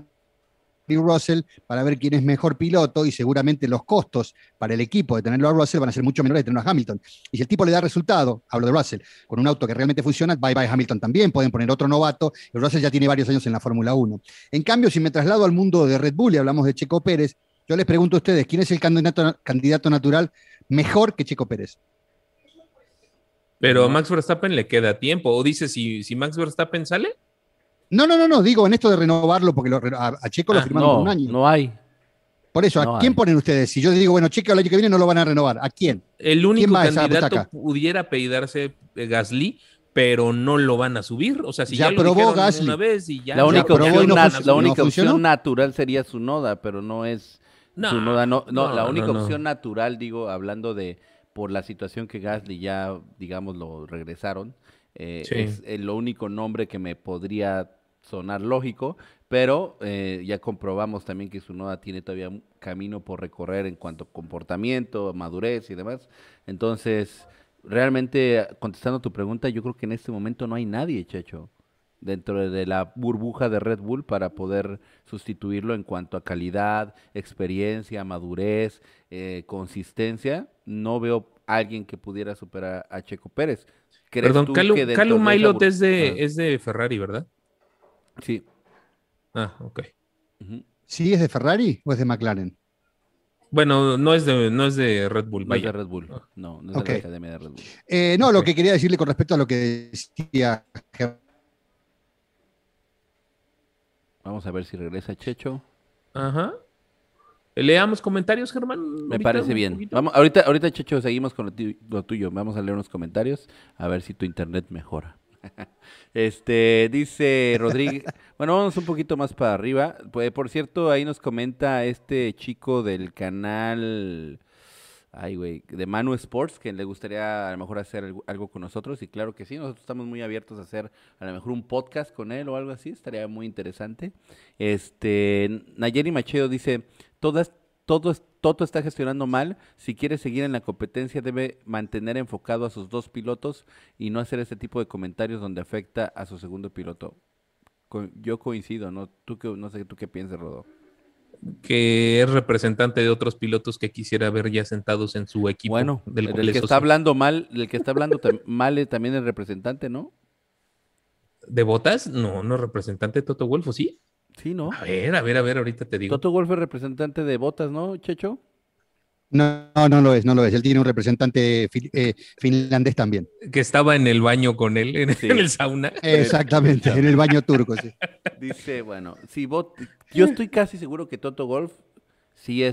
y Russell para ver quién es mejor piloto, y seguramente los costos para el equipo de tenerlo a Russell van a ser mucho menores de tenerlo a Hamilton. Y si el tipo le da resultado, hablo de Russell, con un auto que realmente funciona, bye bye Hamilton también, pueden poner otro novato, y Russell ya tiene varios años en la Fórmula 1. En cambio, si me traslado al mundo de Red Bull y hablamos de Checo Pérez, yo les pregunto a ustedes, ¿quién es el candidato natural mejor que Checo Pérez? Pero a Max Verstappen le queda tiempo, o dice si Max Verstappen sale... No, digo en esto de renovarlo, porque a Checo lo firmaron por un año. No hay. Por eso, ¿a quién ponen ustedes? Si yo digo, bueno, cheque, el año que viene no lo van a renovar, ¿a quién? El único candidato pudiera apellidarse Gasly, pero no lo van a subir. O sea, si ya lo dijeron Gasly una vez y ya... La única opción natural sería Tsunoda, pero no es... La única opción natural, digo, hablando de... por la situación que Gasly ya, digamos, lo regresaron, es lo único nombre que me podría sonar lógico, pero ya comprobamos también que Tsunoda tiene todavía un camino por recorrer en cuanto a comportamiento, madurez y demás. Entonces, realmente, contestando tu pregunta, yo creo que en este momento no hay nadie, Checho, dentro de la burbuja de Red Bull para poder sustituirlo en cuanto a calidad, experiencia, madurez, consistencia. No veo a alguien que pudiera superar a Checo Pérez. Perdón, Calum Mailot es de Ferrari, ¿verdad? Sí. Ah, ok. Uh-huh. ¿Sí es de Ferrari o es de McLaren? Bueno, no es de Red Bull. Vaya. No es de Red Bull. No, no es de la Academia de Red Bull. Lo que quería decirle con respecto a lo que decía... Vamos a ver si regresa Checho. Ajá. Leamos comentarios, Germán. Me parece bien. Vamos, ahorita, Checho, seguimos con lo tuyo. Vamos a leer unos comentarios a ver si tu internet mejora. Dice Rodríguez. Bueno, vamos un poquito más para arriba. Pues, por cierto, ahí nos comenta este chico del canal... Ay, güey, de Manu Sports, que le gustaría a lo mejor hacer algo con nosotros, y claro que sí, nosotros estamos muy abiertos a hacer a lo mejor un podcast con él o algo así, estaría muy interesante. Nayeli Macheo dice, Toto está gestionando mal, si quiere seguir en la competencia debe mantener enfocado a sus dos pilotos y no hacer este tipo de comentarios donde afecta a su segundo piloto. Yo coincido, ¿no? No sé tú qué piensas, Rodolfo. Que es representante de otros pilotos que quisiera ver ya sentados en su equipo. Bueno, el que está hablando mal también es representante, ¿no? ¿De Bottas? No, representante de Toto Wolff, ¿sí? Sí, ¿no? A ver, ahorita te digo. Toto Wolff es representante de Bottas, ¿no, Checho? No lo es. Él tiene un representante finlandés también. Que estaba en el baño con él, en el sauna. Exactamente, en el baño turco, sí. Dice, bueno, yo estoy casi seguro que Toto Wolff sí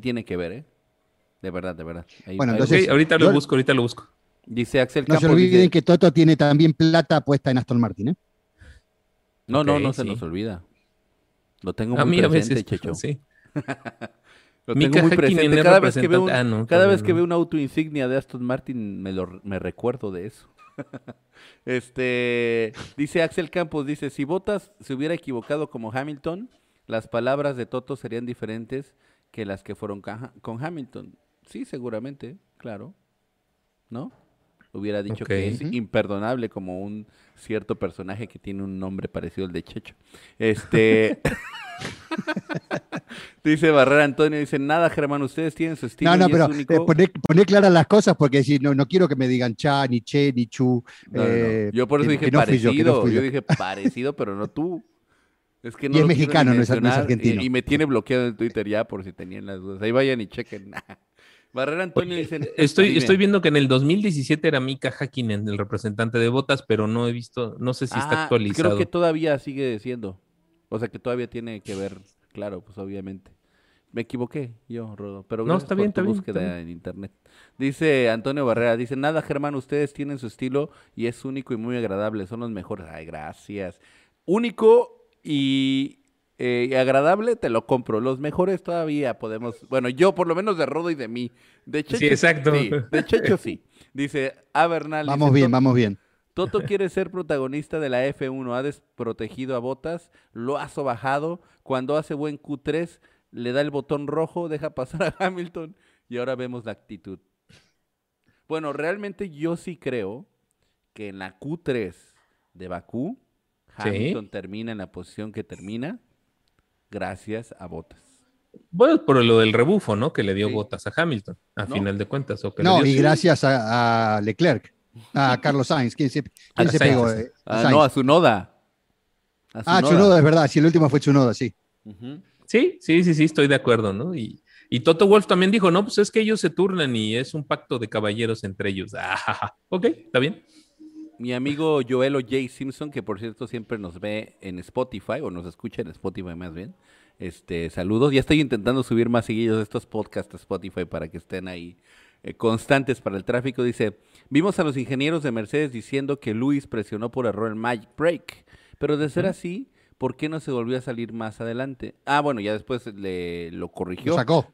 tiene que ver, ¿eh? De verdad. Entonces, ahorita lo busco. Dice Axel Campos. No se olviden que Toto tiene también plata puesta en Aston Martin, ¿eh? No, se nos olvida. Lo tengo muy presente, a veces, Checho. Sí. Lo tengo muy presente. Cada vez que veo una auto insignia de Aston Martin me recuerdo de eso. Dice Axel Campos, dice, si Bottas se hubiera equivocado como Hamilton, las palabras de Toto serían diferentes que las que fueron con Hamilton. Sí, seguramente, claro. ¿No? Hubiera dicho que es imperdonable como un cierto personaje que tiene un nombre parecido al de Checho. Dice Barrera Antonio, dice, nada, Germán, ustedes tienen su estilo. No, pero único... poné claras las cosas, porque si no quiero que me digan cha, ni che, ni chu. No. Yo por eso dije parecido, yo dije parecido, pero no tú. Es que no, y es mexicano, no es argentino. Y me tiene bloqueado en Twitter ya, por si tenían las dudas. Ahí vayan y chequen. Barrera Antonio dice... Estoy viendo que en el 2017 era Mika Häkkinen el representante de Bottas, pero no he visto, no sé si está actualizado. Creo que todavía sigue siendo. O sea, que todavía tiene que ver, claro, pues obviamente. Me equivoqué yo, Rodo, pero gracias por tu búsqueda en internet. Dice Antonio Barrera, dice, nada, Germán, ustedes tienen su estilo y es único y muy agradable, son los mejores. Ay, gracias. Único y agradable, te lo compro. Los mejores todavía podemos, bueno, yo por lo menos de Rodo y de mí. De Checho, sí, exacto. Sí, de Checho sí. Dice, Bernal. Vamos bien. Toto quiere ser protagonista de la F1, ha desprotegido a Bottas, lo ha sobajado, cuando hace buen Q3, le da el botón rojo, deja pasar a Hamilton, y ahora vemos la actitud. Bueno, realmente yo sí creo que en la Q3 de Bakú, Hamilton termina en la posición que termina, gracias a Bottas. Bueno, por lo del rebufo, ¿no? Que le dio Bottas a Hamilton, a final de cuentas. Gracias a Leclerc. A Carlos Sainz, ¿quién se pegó? A Tsunoda. Tsunoda, es verdad, sí, el último fue Tsunoda, sí. Uh-huh. Sí, estoy de acuerdo, ¿no? Y Toto Wolff también dijo, no, pues es que ellos se turnan y es un pacto de caballeros entre ellos. Ok, está bien. Mi amigo Joel J. Simpson, que por cierto siempre nos ve en Spotify, o nos escucha en Spotify más bien, saludos. Ya estoy intentando subir más seguidos estos podcasts a Spotify para que estén ahí constantes para el tráfico. Dice, vimos a los ingenieros de Mercedes diciendo que Lewis presionó por error el Magic Brake, pero de ser así, ¿por qué no se volvió a salir más adelante? Ah, bueno, ya después lo corrigió. Lo sacó.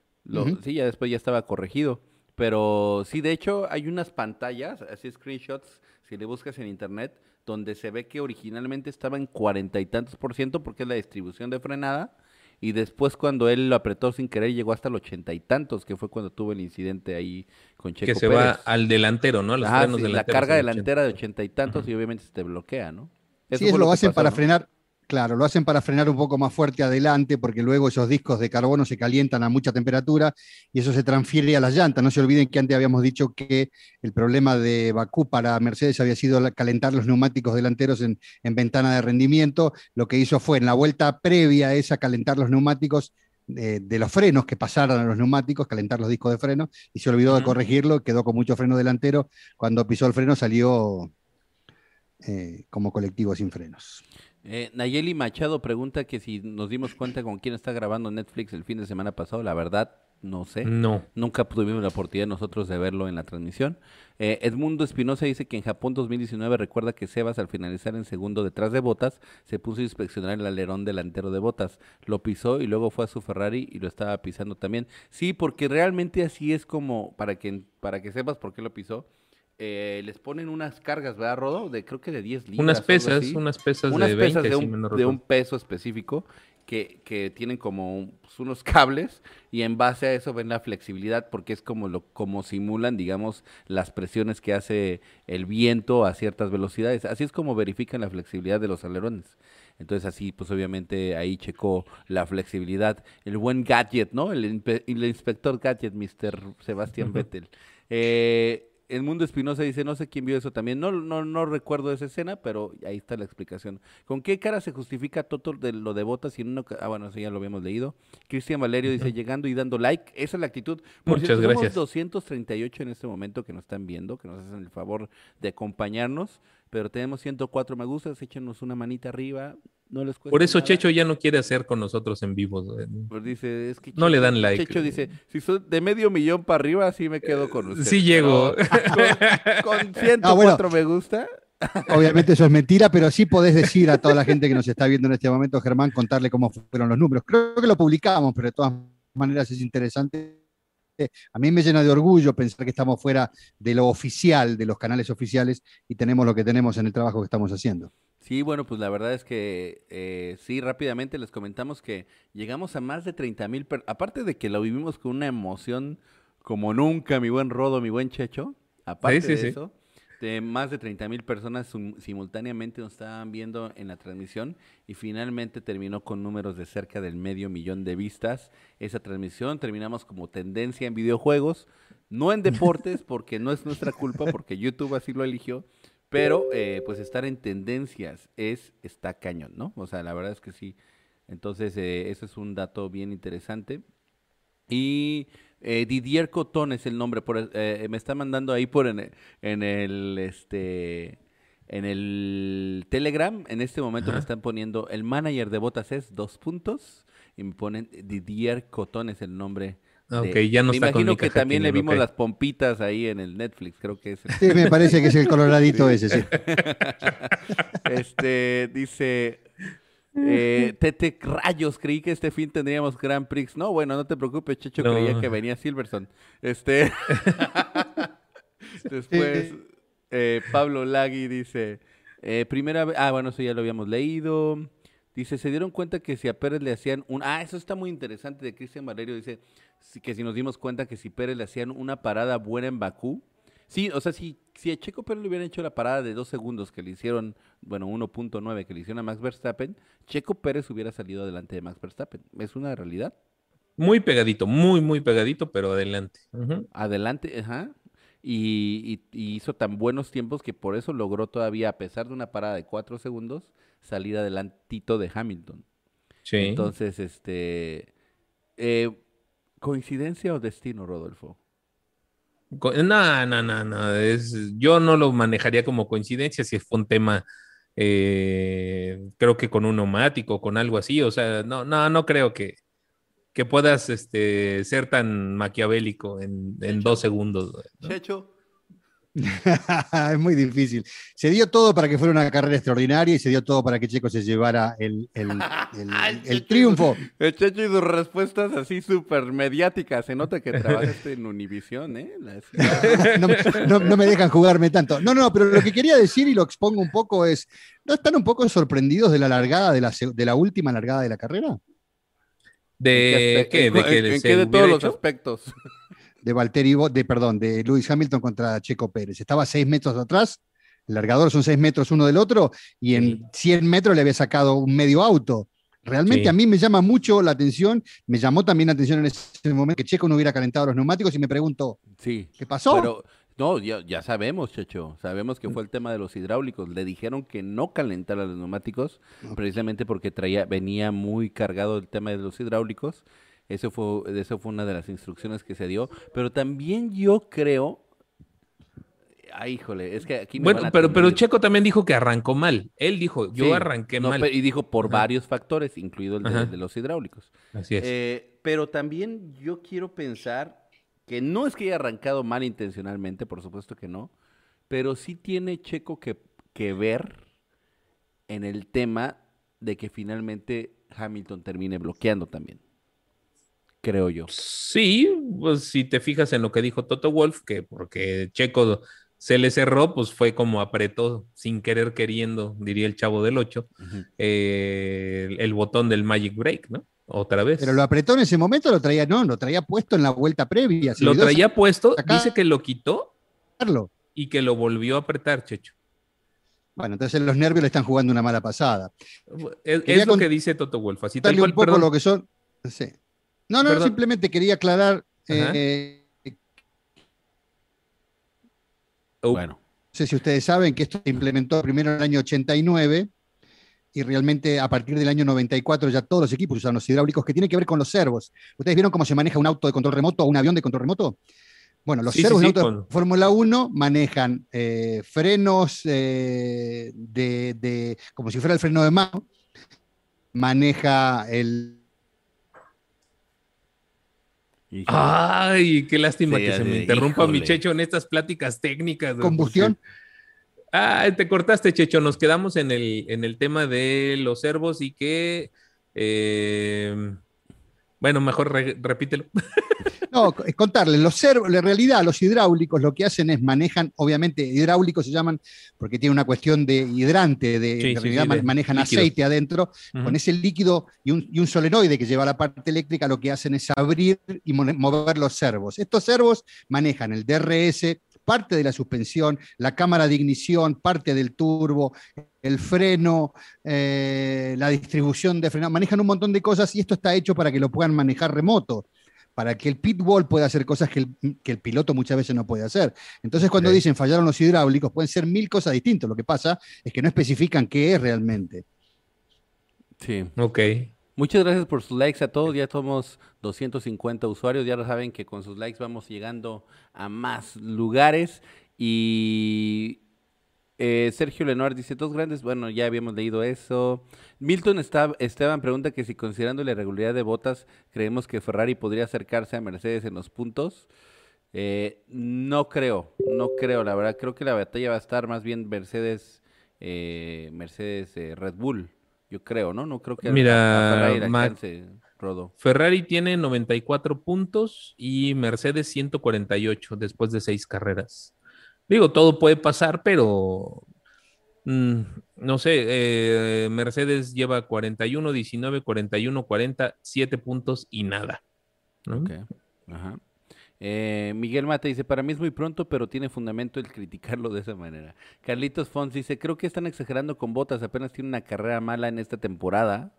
Sí, ya después ya estaba corregido. Pero sí, de hecho, hay unas pantallas, así screenshots, si le buscas en internet, donde se ve que originalmente estaba en 40 y tantos %, porque es la distribución de frenada, y después cuando él lo apretó sin querer llegó hasta el 80 y tantos, que fue cuando tuvo el incidente ahí con Checo Pérez. Que se va al delantero, ¿no? A los frenos sí, delanteros, la carga delantera de 80 y tantos, y obviamente se te bloquea, ¿no? Eso sí, es lo hacen pasó, para frenar... Claro, lo hacen para frenar un poco más fuerte adelante, porque luego esos discos de carbono se calientan a mucha temperatura y eso se transfiere a las llantas. No se olviden que antes habíamos dicho que el problema de Bakú para Mercedes había sido calentar los neumáticos delanteros en ventana de rendimiento. Lo que hizo fue, en la vuelta previa a esa, calentar los neumáticos de los frenos, que pasaran a los neumáticos, calentar los discos de freno, y se olvidó de corregirlo, quedó con mucho freno delantero. Cuando pisó el freno salió como colectivo sin frenos. Nayeli Machado pregunta que si nos dimos cuenta con quién está grabando Netflix el fin de semana pasado. La verdad, no sé. No. Nunca tuvimos la oportunidad nosotros de verlo en la transmisión. Edmundo Espinosa dice que en Japón 2019 recuerda que Sebas, al finalizar en segundo detrás de Bottas, se puso a inspeccionar el alerón delantero de Bottas. Lo pisó y luego fue a su Ferrari y lo estaba pisando también. Sí, porque realmente así es como, para que sepas por qué lo pisó. Les ponen unas cargas, ¿verdad, Rodo? Creo que de 10 libras. Unas pesas de 20, de un peso específico que tienen como unos cables, y en base a eso ven la flexibilidad, porque es como simulan, digamos, las presiones que hace el viento a ciertas velocidades. Así es como verifican la flexibilidad de los alerones. Entonces así, pues obviamente ahí checó la flexibilidad. El buen Gadget, ¿no? El inspector Gadget, Mr. Sebastián Vettel. Edmundo Espinosa dice, no sé quién vio eso también. No recuerdo esa escena, pero ahí está la explicación. ¿Con qué cara se justifica Toto de lo de Bottas? Si bueno, eso ya lo habíamos leído. Cristian Valerio dice, llegando y dando like. Esa es la actitud. Muchas gracias. Somos 238 en este momento que nos están viendo, que nos hacen el favor de acompañarnos. Pero tenemos 104 me gustas. Échenos una manita arriba. No les cuesta por eso nada. Checho ya no quiere hacer con nosotros en vivo. Pues dice, es que Checho, no le dan like. Checho dice, si son de $500,000 para arriba, sí me quedo con ustedes. Sí llego. Pero, con 104 me gusta. Obviamente eso es mentira, pero sí podés decir a toda la gente que nos está viendo en este momento, Germán, contarle cómo fueron los números. Creo que lo publicamos, pero de todas maneras es interesante. A mí me llena de orgullo pensar que estamos fuera de lo oficial, de los canales oficiales, y tenemos lo que tenemos en el trabajo que estamos haciendo. Sí, bueno, pues la verdad es que sí, rápidamente les comentamos que llegamos a más de 30,000, aparte de que lo vivimos con una emoción como nunca, mi buen Rodo, mi buen Checho, aparte de eso, de más de 30,000 personas simultáneamente nos estaban viendo en la transmisión, y finalmente terminó con números de cerca del 500,000 de vistas esa transmisión. Terminamos como tendencia en videojuegos, no en deportes, porque no es nuestra culpa, porque YouTube así lo eligió. Pero, pues, estar en tendencias está cañón, ¿no? O sea, la verdad es que sí. Entonces, eso es un dato bien interesante. Y Didier Cotón es el nombre. Me está mandando ahí en el Telegram. En este momento me están poniendo, el manager de Bottas es . Y me ponen Didier Cotón es el nombre. Okay, ya no me está imagino que también le vimos las pompitas ahí en el Netflix, creo que es. Sí, me parece que es el coloradito ese, sí. Dice, Tete Rayos, creí que este fin tendríamos Grand Prix. No, bueno, no te preocupes, Checho, no creía que venía Silverstone. Después, Pablo Lagui dice, primera vez, bueno, eso ya lo habíamos leído. Dice, se dieron cuenta que si a Pérez le hacían eso está muy interesante, de Cristian Valerio, dice que si nos dimos cuenta que si Pérez le hacían una parada buena en Bakú. Sí, o sea, si a Checo Pérez le hubieran hecho la parada de 2 segundos que le hicieron, bueno, 1.9 que le hicieron a Max Verstappen, Checo Pérez hubiera salido adelante de Max Verstappen. Es una realidad. Muy pegadito, muy, muy pegadito, pero adelante. Adelante, ajá. Y hizo tan buenos tiempos que por eso logró todavía, a pesar de una parada de 4 segundos, salir adelantito de Hamilton. Sí. Entonces, ¿coincidencia o destino, Rodolfo? No. Yo no lo manejaría como coincidencia. Si fue un tema creo que con un neumático, con algo así, o sea, no creo que puedas ser tan maquiavélico en 2 segundos. ¿No? Checho. Es muy difícil. Se dio todo para que fuera una carrera extraordinaria y se dio todo para que Checo se llevara el triunfo. El Checho y sus respuestas así súper mediáticas. Se nota que trabajaste en Univisión, ¿eh? No me dejan jugarme tanto. No, pero lo que quería decir y lo expongo un poco es, ¿no están un poco sorprendidos de la largada, de la última largada de la carrera? ¿De qué? ¿De todos los aspectos? de Lewis Hamilton contra Checo Pérez. Estaba 6 metros atrás, el largador son 6 metros uno del otro, y en 100 metros le había sacado un medio auto. Realmente a mí me llama mucho la atención, me llamó también la atención en ese momento que Checo no hubiera calentado los neumáticos y me pregunto, ¿qué pasó? Pero, ya sabemos, Checho, sabemos que fue el tema de los hidráulicos. Le dijeron que no calentara los neumáticos, precisamente porque venía muy cargado el tema de los hidráulicos. Eso fue una de las instrucciones que se dio, pero también yo creo... Ay, híjole, es que aquí... Pero Checo también dijo que arrancó mal. Él dijo, yo arranqué mal. Y dijo por varios factores, incluido el de los hidráulicos. Así es. Pero también yo quiero pensar que no es que haya arrancado mal intencionalmente, por supuesto que no, pero sí tiene Checo que ver en el tema de que finalmente Hamilton termine bloqueando también. Creo yo. Sí, pues si te fijas en lo que dijo Toto Wolff, que porque Checo se le cerró, pues fue como apretó sin querer queriendo, diría el Chavo del 8, el botón del Magic Break, ¿no? Otra vez. Pero lo apretó en ese momento, lo traía puesto en la vuelta previa. Lo traía puesto, dice que lo quitó y que lo volvió a apretar, Checho. Bueno, entonces los nervios le están jugando una mala pasada. Es lo que dice Toto Wolff. Así tal cual, un poco perdón. Lo que son... Sí. No, simplemente quería aclarar. Bueno. No sé si ustedes saben que esto se implementó primero en el año 89 y realmente a partir del año 94 ya todos los equipos usan los hidráulicos, que tiene que ver con los servos. ¿Ustedes vieron cómo se maneja un auto de control remoto o un avión de control remoto? Bueno, los servos de Fórmula 1 manejan frenos como si fuera el freno de mano, maneja el... Híjole. Ay, qué lástima que se me interrumpa mi Checho en estas pláticas técnicas. ¿Combustión? Te cortaste, Checho. Nos quedamos en el tema de los servos y que... bueno, mejor repítelo. No, es contarles. Los servos, en realidad, los hidráulicos lo que hacen es manejan, obviamente, hidráulicos se llaman porque tiene una cuestión de hidrante, manejan líquido. Aceite adentro. Uh-huh. Con ese líquido y un solenoide que lleva la parte eléctrica, lo que hacen es abrir y mover los servos. Estos servos manejan el DRS, parte de la suspensión, la cámara de ignición, parte del turbo, el freno, la distribución de frenado. Manejan un montón de cosas y esto está hecho para que lo puedan manejar remoto, para que el pit wall pueda hacer cosas que el piloto muchas veces no puede hacer. Entonces cuando dicen fallaron los hidráulicos, pueden ser 1000 cosas distintas. Lo que pasa es que no especifican qué es realmente. Sí. Ok. Muchas gracias por sus likes a todos. Ya somos 250 usuarios. Ya lo saben que con sus likes vamos llegando a más lugares. Y Sergio Lenoir dice, 2 grandes. Bueno, ya habíamos leído eso. Milton Esteban pregunta que si considerando la irregularidad de Bottas, creemos que Ferrari podría acercarse a Mercedes en los puntos. No creo, la verdad. Creo que la batalla va a estar más bien Mercedes Red Bull. Yo creo, ¿no? No creo que... Mira, Ferrari, Rodo. Ferrari tiene 94 puntos y Mercedes 148 después de 6 carreras. Digo, todo puede pasar, pero... no sé, Mercedes lleva 41, 19, 41, 40, 7 puntos y nada. ¿No? Okay. Ajá. Miguel Mata dice, para mí es muy pronto, pero tiene fundamento el criticarlo de esa manera. Carlitos Fons dice, creo que están exagerando con Bottas, apenas tiene una carrera mala en esta temporada.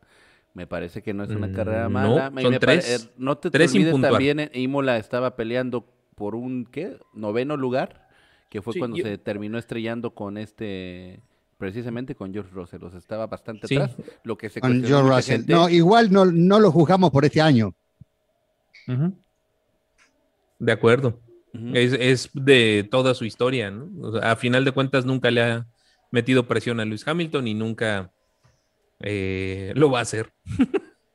Me parece que no es una carrera mala. No, son 3. No te olvides también, Imola estaba peleando por un, ¿qué? 9º lugar, que fue cuando se terminó estrellando con precisamente con George Russell. O sea, estaba bastante atrás. Lo que se con George Russell. Gente... No, igual no lo juzgamos por este año. Ajá. Uh-huh. De acuerdo, es de toda su historia, ¿no? O sea, a final de cuentas nunca le ha metido presión a Lewis Hamilton y nunca lo va a hacer.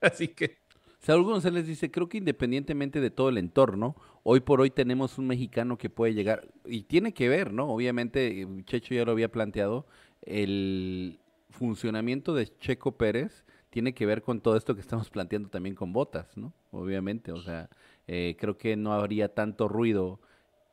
Así que... Saúl González dice, creo que independientemente de todo el entorno, hoy por hoy tenemos un mexicano que puede llegar, y tiene que ver, ¿no? Obviamente, Checho ya lo había planteado, el funcionamiento de Checo Pérez tiene que ver con todo esto que estamos planteando también con Bottas, ¿no? Obviamente, o sea, creo que no habría tanto ruido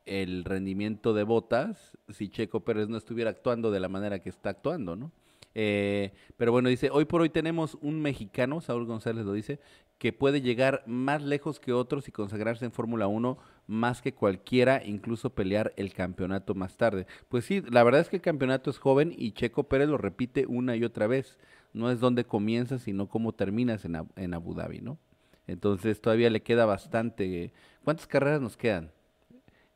el rendimiento de Bottas si Checo Pérez no estuviera actuando de la manera que está actuando, ¿no? Pero bueno, dice, hoy por hoy tenemos un mexicano, Saúl González lo dice, que puede llegar más lejos que otros y consagrarse en Fórmula 1 más que cualquiera, incluso pelear el campeonato más tarde. Pues sí, la verdad es que el campeonato es joven y Checo Pérez lo repite una y otra vez. No es donde comienzas, sino cómo terminas en Abu Dhabi, ¿no? Entonces todavía le queda bastante. ¿Cuántas carreras nos quedan?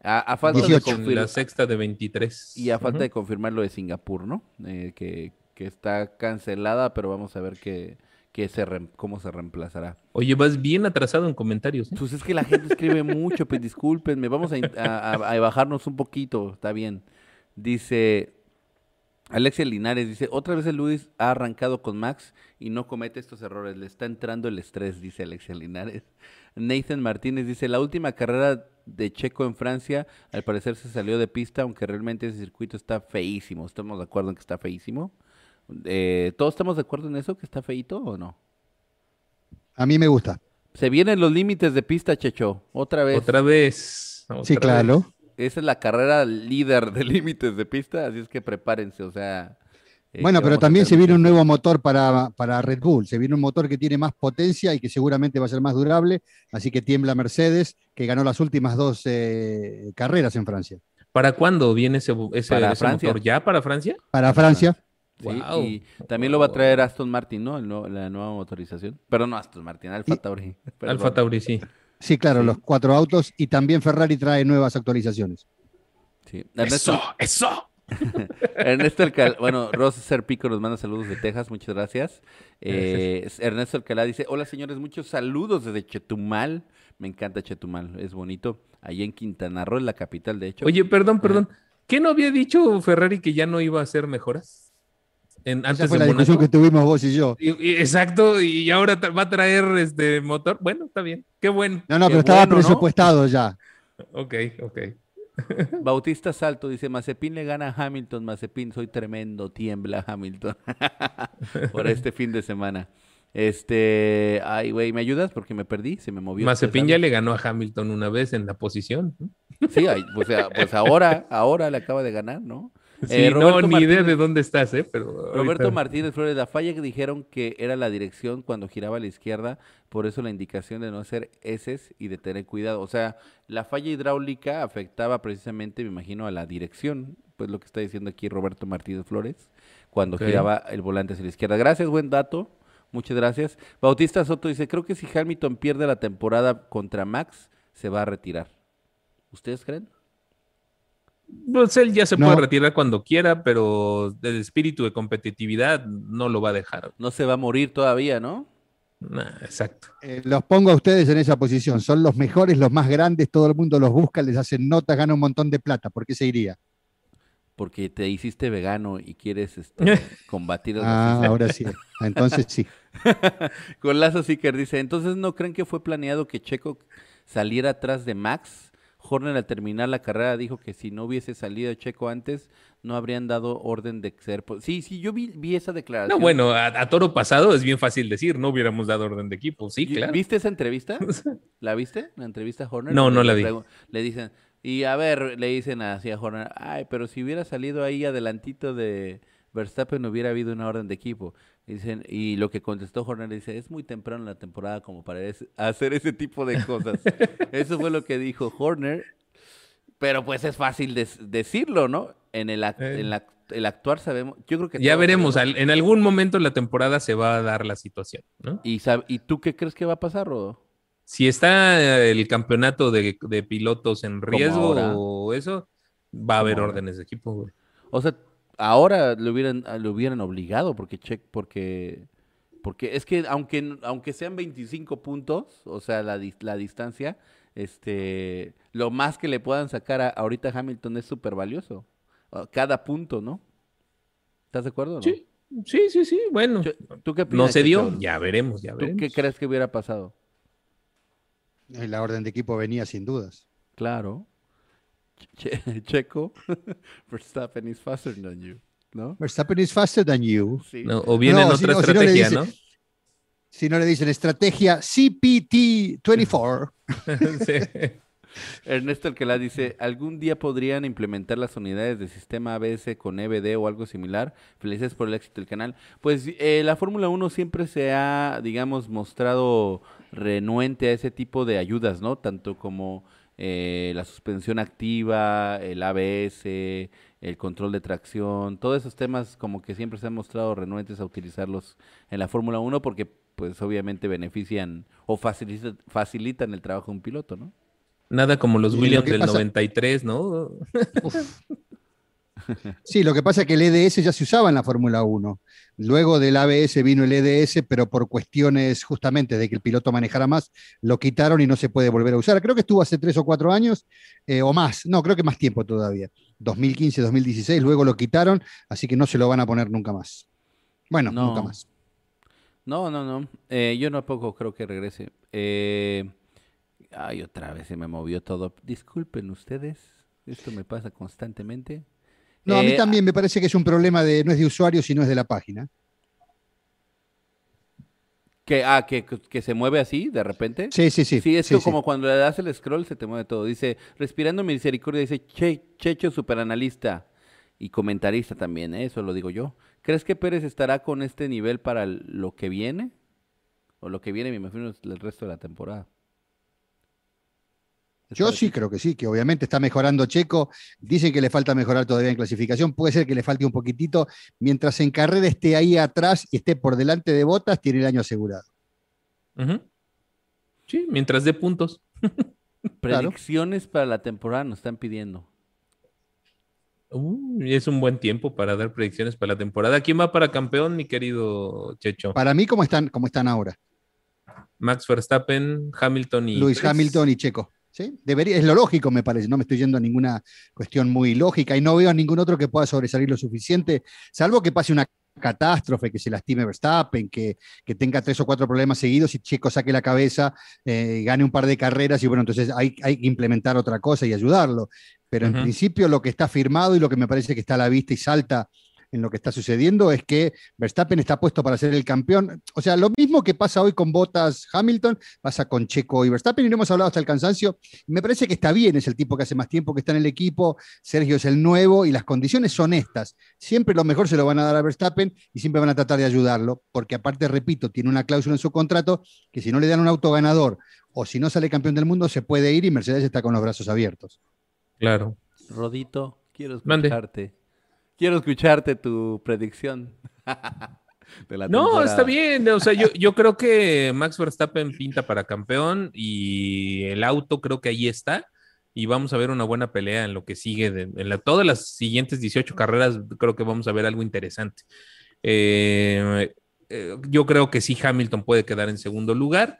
A falta 18. De confirmar. La sexta de 23. Y a falta de confirmar lo de Singapur, ¿no? Que está cancelada, pero vamos a ver cómo se reemplazará. Oye, vas bien atrasado en comentarios, ¿eh? Pues es que la gente escribe mucho, pues discúlpenme, vamos a bajarnos un poquito, está bien. Dice, Alexia Linares dice, otra vez el Luis ha arrancado con Max y no comete estos errores, le está entrando el estrés, dice Alexia Linares. Nathan Martínez dice, la última carrera de Checo en Francia, al parecer se salió de pista, aunque realmente ese circuito está feísimo, estamos de acuerdo en que está feísimo. ¿Todos estamos de acuerdo en eso? ¿Que está feito o no? A mí me gusta. Se vienen los límites de pista, Checho. Otra vez. Sí, claro. Esa es la carrera líder de límites de pista, así es que prepárense, o sea... bueno, pero también se viene un nuevo motor para Red Bull. Se viene un motor que tiene más potencia y que seguramente va a ser más durable, así que tiembla Mercedes, que ganó las últimas dos carreras en Francia. ¿Para cuándo viene ese motor? ¿Ya para Francia? Para Francia. Sí, wow. Y también lo va a traer Aston Martin, ¿no? La nueva motorización. Pero no Aston Martin, Alfa Tauri. Alfa Tauri, sí. Sí, claro, sí. Los cuatro autos. Y también Ferrari trae nuevas actualizaciones. Sí. ¡Eso! Ernesto Alcalá, bueno, Ross Serpico nos manda saludos de Texas, muchas gracias. Ernesto Alcalá dice, hola señores, muchos saludos desde Chetumal. Me encanta Chetumal, es bonito. Allí en Quintana Roo, en la capital, de hecho. Oye, perdón. ¿Qué no había dicho Ferrari que ya no iba a hacer mejoras? Esa fue la discusión que tuvimos vos y yo. Exacto, y ahora va a traer este motor. Bueno, está bien. Qué bueno. No, pero estaba bueno, presupuestado, ¿no? Ya. Ok. Bautista Salto dice, Mazepin le gana a Hamilton. Mazepin, soy tremendo. Tiembla Hamilton. Por este fin de semana. Ay, güey, ¿me ayudas? Porque me perdí, se me movió. Mazepin ya le ganó a Hamilton una vez en la posición. Sí, pues ahora le acaba de ganar, ¿no? Sí, Roberto ni Martínez, idea de dónde estás, pero Roberto ahorita... Martínez Flores, la falla que dijeron que era la dirección cuando giraba a la izquierda, por eso la indicación de no hacer eses y de tener cuidado. O sea, la falla hidráulica afectaba precisamente, me imagino, a la dirección, pues lo que está diciendo aquí Roberto Martínez Flores, cuando giraba el volante hacia la izquierda. Gracias, buen dato, muchas gracias. Bautista Soto dice, creo que si Hamilton pierde la temporada contra Max, se va a retirar. ¿Ustedes creen? Pues él ya se puede retirar cuando quiera, pero el espíritu de competitividad no lo va a dejar. No se va a morir todavía, ¿no? Exacto. Los pongo a ustedes en esa posición. Son los mejores, los más grandes, todo el mundo los busca, les hacen notas, gana un montón de plata. ¿Por qué se iría? Porque te hiciste vegano y quieres combatir a los ahora sí. Entonces sí. Con Lazo Sicker dice, entonces ¿no creen que fue planeado que Checo saliera atrás de Max? Horner al terminar la carrera dijo que si no hubiese salido Checo antes, no habrían dado orden de equipo. Sí, yo vi esa declaración. No, bueno, a toro pasado es bien fácil decir, no hubiéramos dado orden de equipo, sí, claro. ¿Viste esa entrevista? ¿La viste? ¿La entrevista a Horner? No la vi. Le dicen, le dicen así a Horner, ay, pero si hubiera salido ahí adelantito de Verstappen, hubiera habido una orden de equipo. Dicen, y lo que contestó Horner dice, es muy temprano en la temporada como para hacer ese tipo de cosas. Eso fue lo que dijo Horner, pero pues es fácil decirlo, ¿no? En el actuar sabemos, yo creo que... Ya veremos, en algún momento en la temporada se va a dar la situación, ¿no? ¿Y tú qué crees que va a pasar, Rodo? Si está el campeonato de pilotos en riesgo o eso, va a haber órdenes de equipo, güey. O sea... Ahora lo hubieran obligado porque es que aunque sean 25 puntos, o sea, la distancia, lo más que le puedan sacar ahorita a Hamilton es súper valioso. Cada punto, ¿no? ¿Estás de acuerdo o no? Sí, sí, sí, sí. Bueno, ¿tú qué opinas, no se dio, Checho? Ya veremos, ya veremos. ¿Tú qué crees que hubiera pasado? La orden de equipo venía sin dudas. Claro. Checo, Verstappen is faster than you, ¿no? Verstappen is faster than you. Sí. No, o viene en otra estrategia, ¿no? Si no le dicen estrategia CPT24. Sí. Ernesto Alcalá dice, ¿algún día podrían implementar las unidades de sistema ABS con EBD o algo similar? Felices por el éxito del canal. Pues la Fórmula 1 siempre se ha, digamos, mostrado renuente a ese tipo de ayudas, ¿no? Tanto como la suspensión activa, el ABS, el control de tracción, todos esos temas como que siempre se han mostrado renuentes a utilizarlos en la Fórmula 1 porque pues obviamente benefician o facilitan el trabajo de un piloto, ¿no? Nada como los Williams del 93, ¿no? Uf. Sí, lo que pasa es que el EDS ya se usaba en la Fórmula 1. Luego del ABS vino el EDS, pero por cuestiones justamente de que el piloto manejara más, lo quitaron y no se puede volver a usar. Creo que estuvo hace 3 o 4 años o más. No, creo que más tiempo todavía. 2015, 2016, luego lo quitaron, así que no se lo van a poner nunca más. Bueno, no. Nunca más. No, no, no. Yo tampoco creo que regrese. Ay, otra vez se me movió todo. Disculpen ustedes, esto me pasa constantemente. No, a mí también me parece que es un problema de, no es de usuario, sino es de la página. ¿Que se mueve así de repente? Sí, sí, sí. Sí, es como cuando le das el scroll se te mueve todo. Dice, respirando misericordia, dice, Checho superanalista y comentarista también, eso lo digo yo. ¿Crees que Pérez estará con este nivel para lo que viene? O lo que viene, me imagino, el resto de la temporada. Yo sí creo que sí, que obviamente está mejorando Checo. Dicen que le falta mejorar todavía en clasificación. Puede ser que le falte un poquitito. Mientras en carrera esté ahí atrás y esté por delante de Bottas, tiene el año asegurado. Uh-huh. Sí, mientras dé puntos. Predicciones para la temporada nos están pidiendo. Es un buen tiempo para dar predicciones para la temporada. ¿Quién va para campeón, mi querido Checho? Para mí, ¿cómo están ahora? Max Verstappen, Hamilton y... Lewis Hamilton y Checo. ¿Sí? Debería, es lo lógico, me parece. No me estoy yendo a ninguna cuestión muy lógica y no veo a ningún otro que pueda sobresalir lo suficiente, salvo que pase una catástrofe, que se lastime Verstappen, que tenga 3 o 4 problemas seguidos y Checo saque la cabeza, gane un par de carreras y bueno, entonces hay que implementar otra cosa y ayudarlo. Pero en principio lo que está firmado y lo que me parece que está a la vista y salta en lo que está sucediendo es que Verstappen está puesto para ser el campeón. O sea, lo mismo que pasa hoy con Bottas Hamilton, pasa con Checo y Verstappen, y no hemos hablado hasta el cansancio. Me parece que está bien, es el tipo que hace más tiempo que está en el equipo, Sergio es el nuevo, y las condiciones son estas. Siempre lo mejor se lo van a dar a Verstappen, y siempre van a tratar de ayudarlo, porque aparte, repito, tiene una cláusula en su contrato, que si no le dan un auto ganador, o si no sale campeón del mundo, se puede ir, y Mercedes está con los brazos abiertos. Claro. Rodito, quiero escucharte. Mande. Quiero escucharte tu predicción de la temporada. No, está bien. O sea, yo creo que Max Verstappen pinta para campeón y el auto creo que ahí está. Y vamos a ver una buena pelea en lo que sigue. Todas las siguientes 18 carreras creo que vamos a ver algo interesante. Yo creo que sí, Hamilton puede quedar en segundo lugar.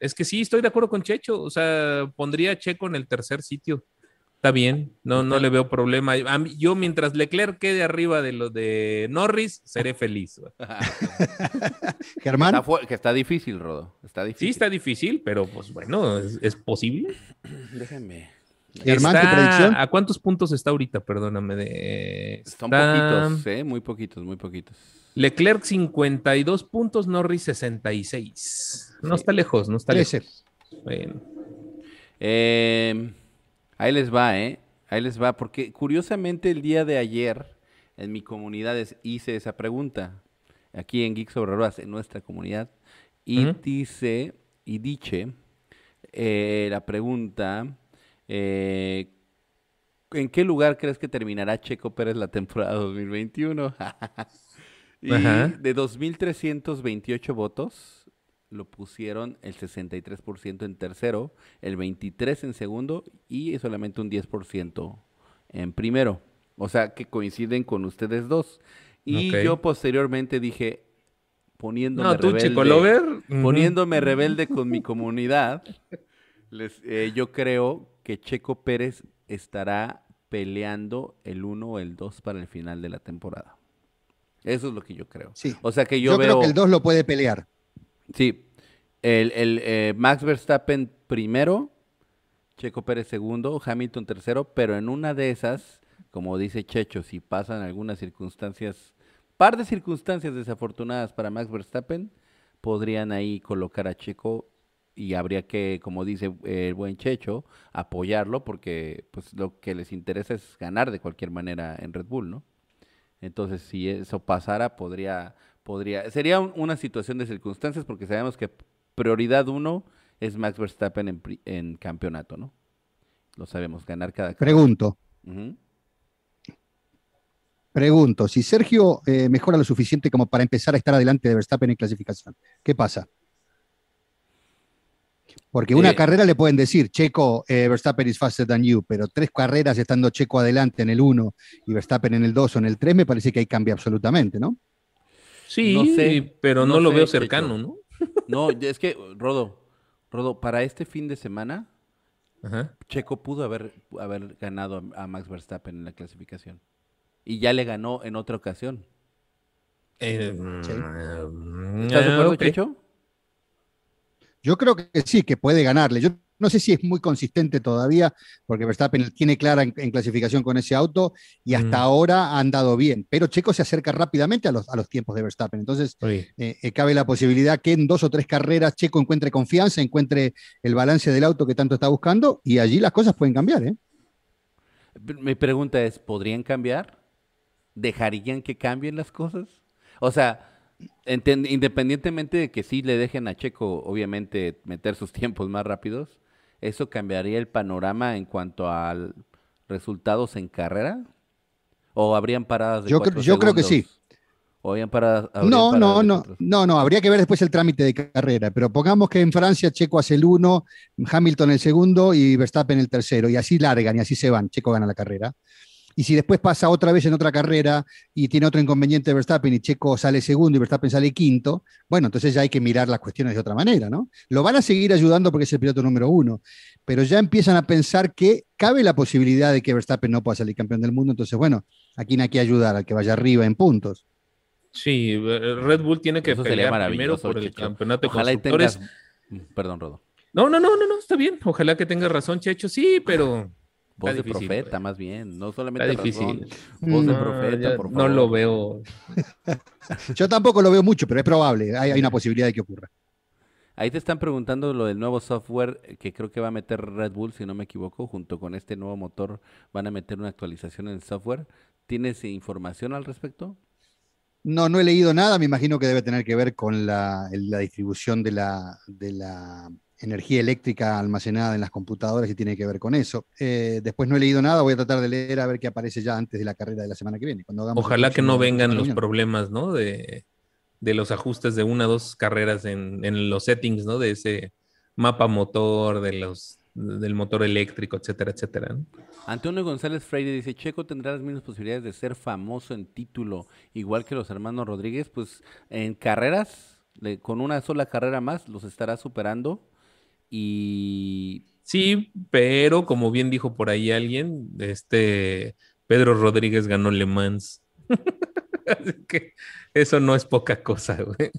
Es que sí, estoy de acuerdo con Checho. O sea, pondría a Checo en el tercer sitio. Está bien, no le veo problema. A mí, yo mientras Leclerc quede arriba de los de Norris, seré feliz. Germán. Está difícil, Rodo. Está difícil. Sí, está difícil, pero pues bueno, es posible. Déjenme. Germán, ¿qué predicción? ¿A cuántos puntos está ahorita? Perdóname. Son poquitos, muy poquitos, muy poquitos. Leclerc 52 puntos, Norris 66. No está lejos, no está 13. Lejos. Bueno. Ahí les va, ahí les va, porque curiosamente el día de ayer en mi comunidad hice esa pregunta, aquí en Geek Sobre Ruedas, en nuestra comunidad, y dije la pregunta, ¿en qué lugar crees que terminará Checo Pérez la temporada 2021? Y de 2,328 votos, lo pusieron el 63% en tercero, el 23% en segundo y solamente un 10% en primero. O sea, que coinciden con ustedes dos. Y yo posteriormente dije, poniéndome rebelde con mi comunidad, yo creo que Checo Pérez estará peleando el 1 o el 2 para el final de la temporada. Eso es lo que yo creo. Sí. O sea que yo veo... creo que el 2 lo puede pelear. Sí. Max Verstappen primero, Checo Pérez segundo, Hamilton tercero, pero en una de esas, como dice Checho, si pasan algunas circunstancias, par de circunstancias desafortunadas para Max Verstappen, podrían ahí colocar a Checo y habría que, como dice el buen Checho, apoyarlo porque pues lo que les interesa es ganar de cualquier manera en Red Bull, ¿no? Entonces, si eso pasara, sería una situación de circunstancias porque sabemos que prioridad uno es Max Verstappen en campeonato, ¿no? Lo sabemos, ganar cada... Pregunto. Pregunto, si Sergio mejora lo suficiente como para empezar a estar adelante de Verstappen en clasificación, ¿qué pasa? Porque una carrera le pueden decir, Checo, Verstappen is faster than you, pero tres carreras estando Checo adelante en el 1 y Verstappen en el 2 o en el 3, me parece que ahí cambia absolutamente, ¿no? Sí, no sé, pero no lo veo cercano, Checo, ¿no? No, es que, Rodo, para este fin de semana, ajá, Checo pudo haber ganado a Max Verstappen en la clasificación. Y ya le ganó en otra ocasión. Sí. ¿Estás de acuerdo, Checho? Okay. Yo creo que sí, que puede ganarle. Yo no sé si es muy consistente todavía, porque Verstappen tiene clara en clasificación con ese auto y hasta ahora ha andado bien. Pero Checo se acerca rápidamente a los tiempos de Verstappen. Entonces, cabe la posibilidad que en 2 o 3 carreras Checo encuentre confianza, encuentre el balance del auto que tanto está buscando y allí las cosas pueden cambiar, ¿eh? Mi pregunta es, ¿podrían cambiar? ¿Dejarían que cambien las cosas? O sea, independientemente de que sí le dejen a Checo, obviamente, meter sus tiempos más rápidos, ¿eso cambiaría el panorama en cuanto a resultados en carrera? ¿O habrían paradas de 4 segundos? Yo creo que sí. ¿O habrían paradas? No, habría que ver después el trámite de carrera, pero pongamos que en Francia Checo hace el 1, Hamilton el 2 y Verstappen el 3, y así largan y así se van, Checo gana la carrera. Y si después pasa otra vez en otra carrera y tiene otro inconveniente de Verstappen y Checo sale 2º y Verstappen sale 5, bueno, entonces ya hay que mirar las cuestiones de otra manera, ¿no? Lo van a seguir ayudando porque es el piloto número 1, pero ya empiezan a pensar que cabe la posibilidad de que Verstappen no pueda salir campeón del mundo, entonces bueno, ¿a quién hay que ayudar? Al que vaya arriba en puntos. Sí, Red Bull tiene que pelear primero por el campeonato de constructores. Perdón, Rodo. No, está bien. Ojalá que tengas razón, Checho. Sí, pero... voz de profeta, más bien, no solamente difícil. Voz de profeta, por favor. No lo veo. Yo tampoco lo veo mucho, pero es probable. Hay una posibilidad de que ocurra. Ahí te están preguntando lo del nuevo software que creo que va a meter Red Bull, si no me equivoco, junto con este nuevo motor van a meter una actualización en el software. ¿Tienes información al respecto? No he leído nada. Me imagino que debe tener que ver con la distribución de la energía eléctrica almacenada en las computadoras y tiene que ver con eso. Después no he leído nada, voy a tratar de leer a ver qué aparece ya antes de la carrera de la semana que viene. Cuando hagamos ojalá que no vengan los problemas, ¿no? De los ajustes de 1 o 2 carreras en los settings, ¿no? De ese mapa motor, del motor eléctrico, etcétera, etcétera, ¿no? Antonio González Freire dice, Checo tendrá las mismas posibilidades de ser famoso en título, igual que los hermanos Rodríguez, pues en carreras, con una sola carrera más, los estará superando. Y sí, pero como bien dijo por ahí alguien, Pedro Rodríguez ganó Le Mans. Así que eso no es poca cosa, güey.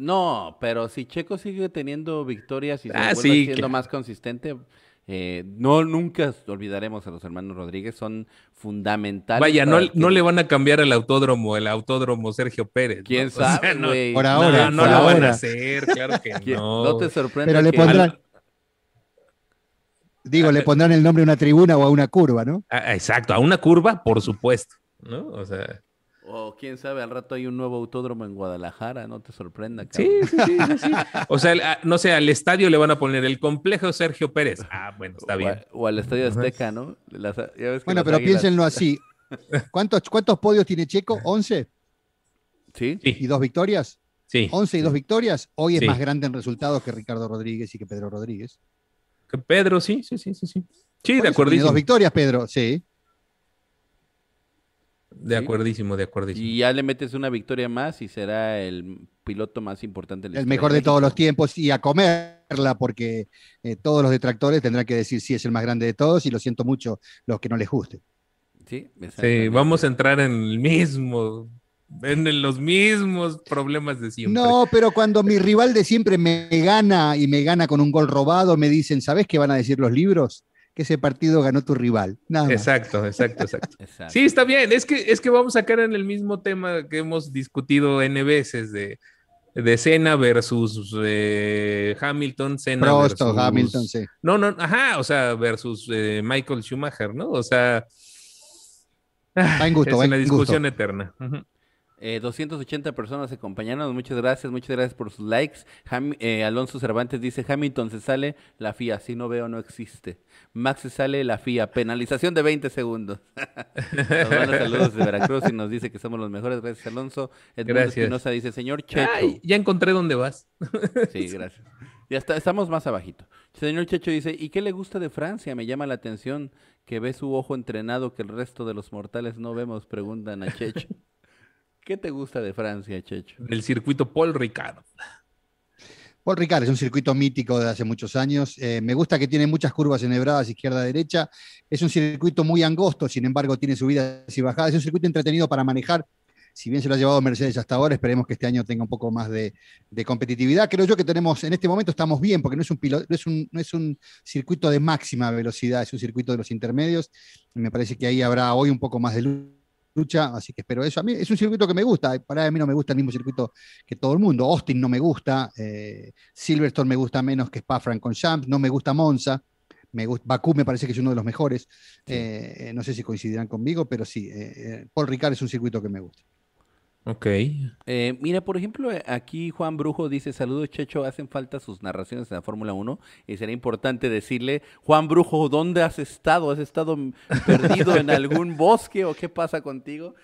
No, pero si Checo sigue teniendo victorias y se vuelve siendo más consistente, nunca olvidaremos a los hermanos Rodríguez, son fundamentales. Vaya, no le van a cambiar el autódromo Sergio Pérez. ¿Quién sabe? O sea, por ahora. No, por ahora. Lo van a hacer, claro que no. No te sorprende. Pero le pondrán, le pondrán el nombre a una tribuna o a una curva, ¿no? Exacto, a una curva, por supuesto, ¿no? O sea... O quién sabe, al rato hay un nuevo autódromo en Guadalajara, no te sorprenda, cabrón. Sí. O sea, no sé, al estadio le van a poner el complejo Sergio Pérez. Ah, bueno, está bien. O al estadio Azteca, ¿no? Ya ves que bueno, pero águilas... piénsenlo así. ¿Cuántos podios tiene Checo? 11. ¿Sí? ¿Y 2 victorias? Sí. 11 y 2 victorias. Hoy es más grande en resultados que Ricardo Rodríguez y que Pedro Rodríguez. Que Pedro, sí. Sí, de acuerdo. Tiene 2 victorias, Pedro, sí. De acuerdísimo. Y ya le metes una victoria más y será el piloto más importante. El mejor de todos los tiempos y a comer. verla porque todos los detractores tendrán que decir sí, es el más grande de todos y lo siento mucho los que no les guste. Sí, vamos a entrar en el mismo... Venden los mismos problemas de siempre. No, pero cuando mi rival de siempre me gana y me gana con un gol robado, me dicen, ¿sabes qué van a decir los libros? Que ese partido ganó tu rival. Nada más. Exacto. Sí, está bien. Es que vamos a caer en el mismo tema que hemos discutido N veces de Senna versus Hamilton, Senna Prost, versus... Hamilton, sí. No, o sea, versus Michael Schumacher, ¿no? O sea... es una discusión eterna. Uh-huh. 280 personas acompañaron, muchas gracias por sus likes. Alonso Cervantes dice, Hamilton se sale, la FIA, si no veo no existe. Max se sale, la FIA, penalización de 20 segundos. Nos manda saludos de Veracruz y nos dice que somos los mejores, gracias Alonso. Edmundo Espinosa dice, señor Checho. Ay, ya encontré dónde vas. Sí, gracias. Ya estamos más abajito. Señor Checho dice, ¿y qué le gusta de Francia? Me llama la atención que ve su ojo entrenado que el resto de los mortales no vemos, preguntan a Checho. ¿Qué te gusta de Francia, Checho? El circuito Paul Ricard. Paul Ricard es un circuito mítico de hace muchos años. Me gusta que tiene muchas curvas enhebradas izquierda-derecha. Es un circuito muy angosto, sin embargo tiene subidas y bajadas. Es un circuito entretenido para manejar. Si bien se lo ha llevado Mercedes hasta ahora, esperemos que este año tenga un poco más de competitividad. Creo yo que tenemos, en este momento estamos bien, porque no es un circuito de máxima velocidad, es un circuito de los intermedios. Y me parece que ahí habrá hoy un poco más de lucha, así que espero eso. A mí es un circuito que me gusta, para mí no me gusta el mismo circuito que todo el mundo. Austin no me gusta, Silverstone me gusta menos que Spa-Francorchamps, no me gusta Monza, Bakú me parece que es uno de los mejores, no sé si coincidirán conmigo, pero sí, Paul Ricard es un circuito que me gusta. Ok. Mira, por ejemplo, aquí Juan Brujo dice, saludos Checho, hacen falta sus narraciones en la Fórmula 1 y será importante decirle, Juan Brujo, ¿dónde has estado? ¿Has estado perdido en algún bosque o qué pasa contigo?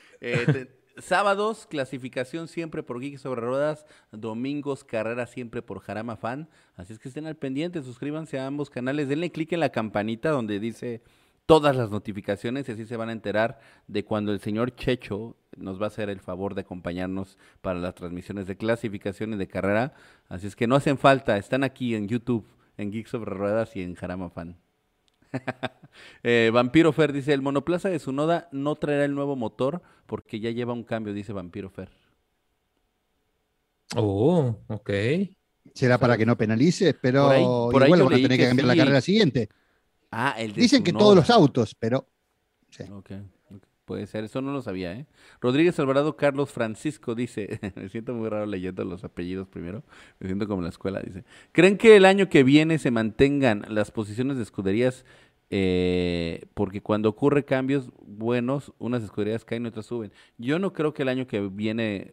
Sábados, clasificación siempre por Geek Sobre Ruedas, domingos, carrera siempre por Jarama Fan, así es que estén al pendiente, suscríbanse a ambos canales, denle clic en la campanita donde dice... todas las notificaciones y así se van a enterar de cuando el señor Checho nos va a hacer el favor de acompañarnos para las transmisiones de clasificaciones de carrera. Así es que no hacen falta, están aquí en YouTube, en Geek Sobre Ruedas y en Jarama Fan. Vampiro Fer dice, el monoplaza de Tsunoda no traerá el nuevo motor porque ya lleva un cambio, dice Vampiro Fer. Oh, ok. Será para que no penalice, pero por ahí igual van a tener que cambiar la carrera siguiente. Ah, dicen que todos los autos, pero... Sí. Okay. Puede ser, eso no lo sabía, ¿eh? Rodríguez Alvarado Carlos Francisco dice, me siento muy raro leyendo los apellidos primero, me siento como en la escuela, dice, ¿creen que el año que viene se mantengan las posiciones de escuderías? Porque cuando ocurre cambios buenos, unas escuderías caen y otras suben. Yo no creo que el año que viene...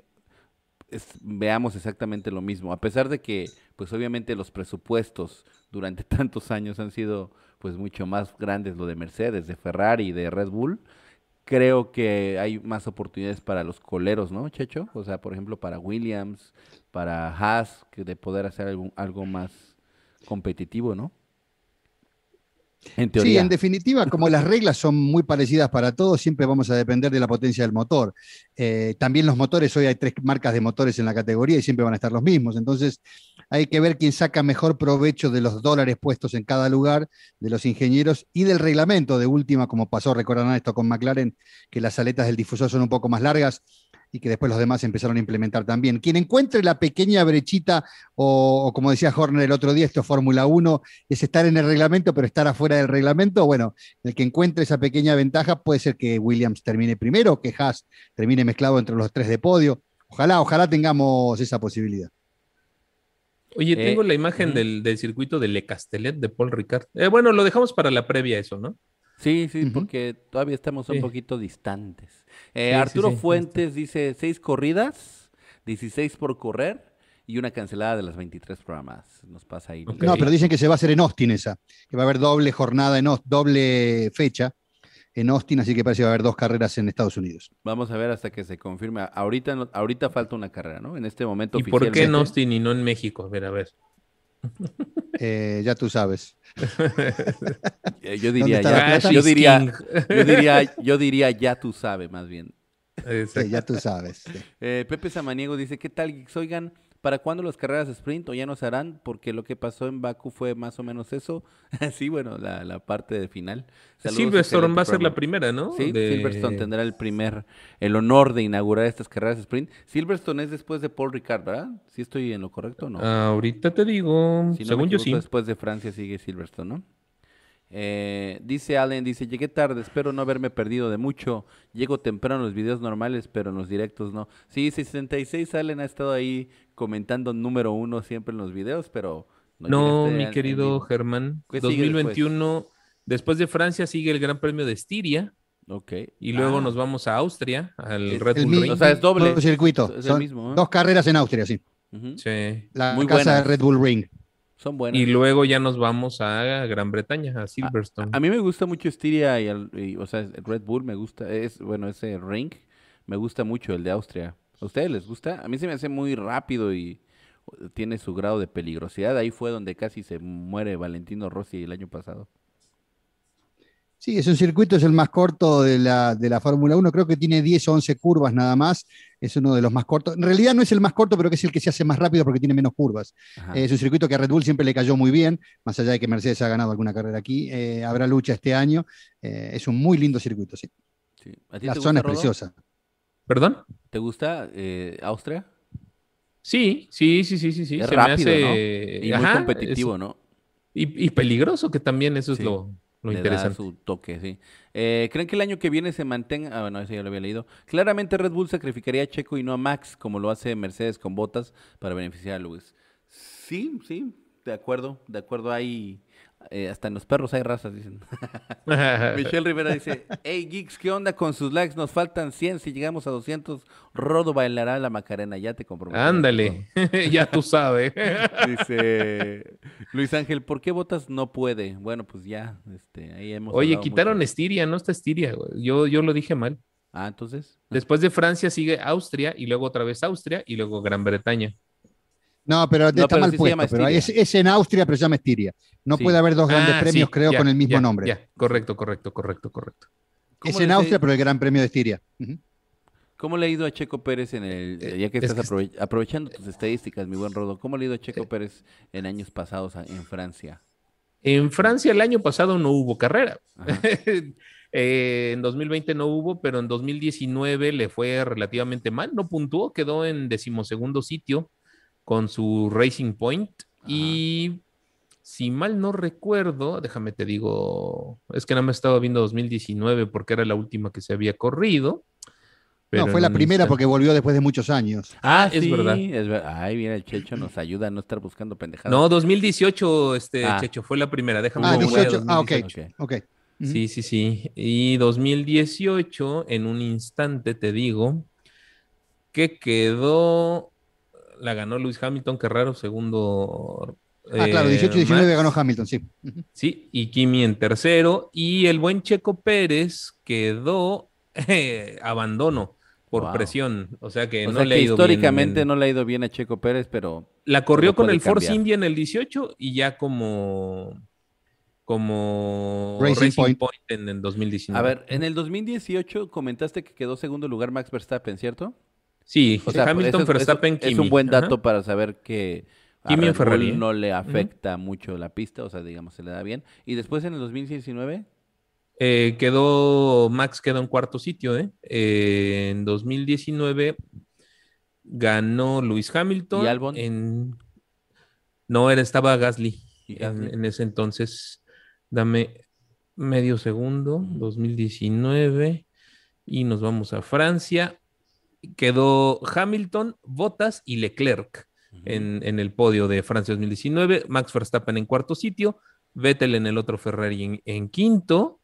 veamos exactamente lo mismo, a pesar de que, pues obviamente los presupuestos durante tantos años han sido pues mucho más grandes, lo de Mercedes, de Ferrari, de Red Bull, creo que hay más oportunidades para los coleros, ¿no, Checho? O sea, por ejemplo, para Williams, para Haas, que de poder hacer algo más competitivo, ¿no? En teoría. Sí, en definitiva, como las reglas son muy parecidas para todos, siempre vamos a depender de la potencia del motor. También los motores, hoy hay 3 marcas de motores en la categoría y siempre van a estar los mismos. Entonces, hay que ver quién saca mejor provecho de los dólares puestos en cada lugar, de los ingenieros y del reglamento de última, como pasó, recordarán esto con McLaren, que las aletas del difusor son un poco más largas y que después los demás empezaron a implementar también. Quien encuentre la pequeña brechita, o como decía Horner el otro día, esto es Fórmula 1, es estar en el reglamento, pero estar afuera del reglamento, bueno, el que encuentre esa pequeña ventaja puede ser que Williams termine primero, que Haas termine mezclado entre los 3 de podio. Ojalá tengamos esa posibilidad. Oye, tengo la imagen del circuito de Le Castellet de Paul Ricard. Bueno, lo dejamos para la previa eso, ¿no? Sí, uh-huh. Porque todavía estamos un poquito distantes. Arturo Fuentes dice, 6 corridas, 16 por correr y una cancelada de las 23 programas. Nos pasa ahí. Okay. No, pero dicen que se va a hacer en Austin esa, que va a haber doble jornada, doble fecha en Austin, así que parece que va a haber 2 carreras en Estados Unidos. Vamos a ver hasta que se confirme. Ahorita falta una carrera, ¿no? En este momento oficialmente. ¿Y por qué en Austin y no en México? A ver. Ya tú sabes. Yo diría ya tú sabes, más bien. Sí, ya tú sabes. Pepe Samaniego dice, ¿qué tal, Geeks? Oigan, ¿Para cuándo las carreras sprint o ya no se harán? Porque lo que pasó en Bakú fue más o menos eso. Sí, bueno, la parte de final. Silverstone va a ser la primera, ¿no? Sí, Silverstone tendrá el honor de inaugurar estas carreras sprint. Silverstone es después de Paul Ricard, ¿verdad? ¿Sí estoy en lo correcto o no? Ahorita te digo, si no según me equivoco, yo sí. Después de Francia sigue Silverstone, ¿no? Dice Allen, dice, llegué tarde, espero no haberme perdido de mucho, llego temprano en los videos normales, pero en los directos no. Sí, 66 Allen ha estado ahí comentando número uno siempre en los videos, pero... No, mi querido Germán, 2021, después de Francia sigue el Gran Premio de Estiria. Okay. Y luego nos vamos a Austria, al Red Bull Ring. O sea, es doble. Todo circuito. Es el mismo, ¿eh? Dos carreras en Austria, sí. Uh-huh. Sí. La muy casa buena. Red Bull Ring. Son buenas. Y luego ya nos vamos a Gran Bretaña, a Silverstone. A mí me gusta mucho Estiria y o sea, el Red Bull me gusta, ese ring me gusta mucho, el de Austria. ¿A ustedes les gusta? A mí se me hace muy rápido y tiene su grado de peligrosidad. Ahí fue donde casi se muere Valentino Rossi el año pasado. Sí, es un circuito, es el más corto de la Fórmula 1, creo que tiene 10 o 11 curvas nada más, es uno de los más cortos, en realidad no es el más corto, pero que es el que se hace más rápido porque tiene menos curvas. Es un circuito que a Red Bull siempre le cayó muy bien, más allá de que Mercedes ha ganado alguna carrera aquí, habrá lucha este año, es un muy lindo circuito, sí. Sí. ¿A ti la zona es preciosa. ¿Perdón? ¿Te gusta Austria? Sí. Es se rápido, me hace... ¿no? Y muy competitivo, ¿no? Y peligroso, que también eso es lo interesante. Da su toque, sí. ¿Creen que el año que viene se mantenga? Ah, bueno, eso ya lo había leído. Claramente Red Bull sacrificaría a Checo y no a Max, como lo hace Mercedes con Bottas, para beneficiar a Lewis. Sí, de acuerdo. Hay, hasta en los perros hay razas, dicen. Michelle Rivera dice, hey, geeks, ¿qué onda con sus likes? Nos faltan 100, si llegamos a 200, Rodo bailará la Macarena, ya te comprometo. Ándale, ya tú sabes. Dice... Luis Ángel, ¿por qué Bottas no puede? Bueno, pues ya, ahí hemos... Oye, quitaron mucho. Estiria, no está Estiria, güey. Yo lo dije mal. Ah, entonces. Después de Francia sigue Austria, y luego otra vez Austria, y luego Gran Bretaña. No, pero mal sí puesto. Pero es en Austria, pero se llama Estiria. No puede haber dos grandes premios, creo, con el mismo nombre. Ya. Correcto. Es en Austria, pero el Gran Premio de Estiria. Uh-huh. ¿Cómo le ha ido a Checo Pérez en el... ya que estás aprovechando tus estadísticas, mi buen Rodo, ¿cómo le ha ido a Checo Pérez en años pasados en Francia? En Francia el año pasado no hubo carrera. En 2020 no hubo, pero en 2019 le fue relativamente mal. No puntuó, quedó en 12º sitio con su Racing Point. Ajá. Y si mal no recuerdo, déjame te digo, es que nada más estaba viendo 2019 porque era la última que se había corrido. Pero no, fue la primera porque volvió después de muchos años. Ah, sí, es verdad. Ay, mira, el Checho nos ayuda a no estar buscando pendejadas. No, 2018, Checho, fue la primera. Déjame ver. 2018. Ok. Uh-huh. Sí. Y 2018, en un instante te digo, que quedó, la ganó Lewis Hamilton, qué raro, segundo. Claro, 18-19 ganó Hamilton, sí. Uh-huh. Sí, y Kimi en tercero. Y el buen Checo Pérez quedó... abandono por presión, o sea que no le ha ido bien. Históricamente no le ha ido bien a Checo Pérez, pero la corrió con el Force India en el 18 y ya como Racing Point en el 2019. A ver, en el 2018 comentaste que quedó segundo lugar Max Verstappen, ¿cierto? Sí, o sea, Hamilton, Verstappen, Kimi. Es un buen dato. Ajá. Para saber que a Red Bull Ferrari, no le afecta mucho la pista, o sea, digamos, se le da bien. Y después en el 2019... Max quedó en cuarto sitio, en 2019 ganó Lewis Hamilton. ¿Y Albon? No, estaba Gasly en ese entonces. Dame medio segundo, 2019, y nos vamos a Francia. Quedó Hamilton, Bottas y Leclerc en el podio de Francia 2019, Max Verstappen en cuarto sitio, Vettel en el otro Ferrari en quinto,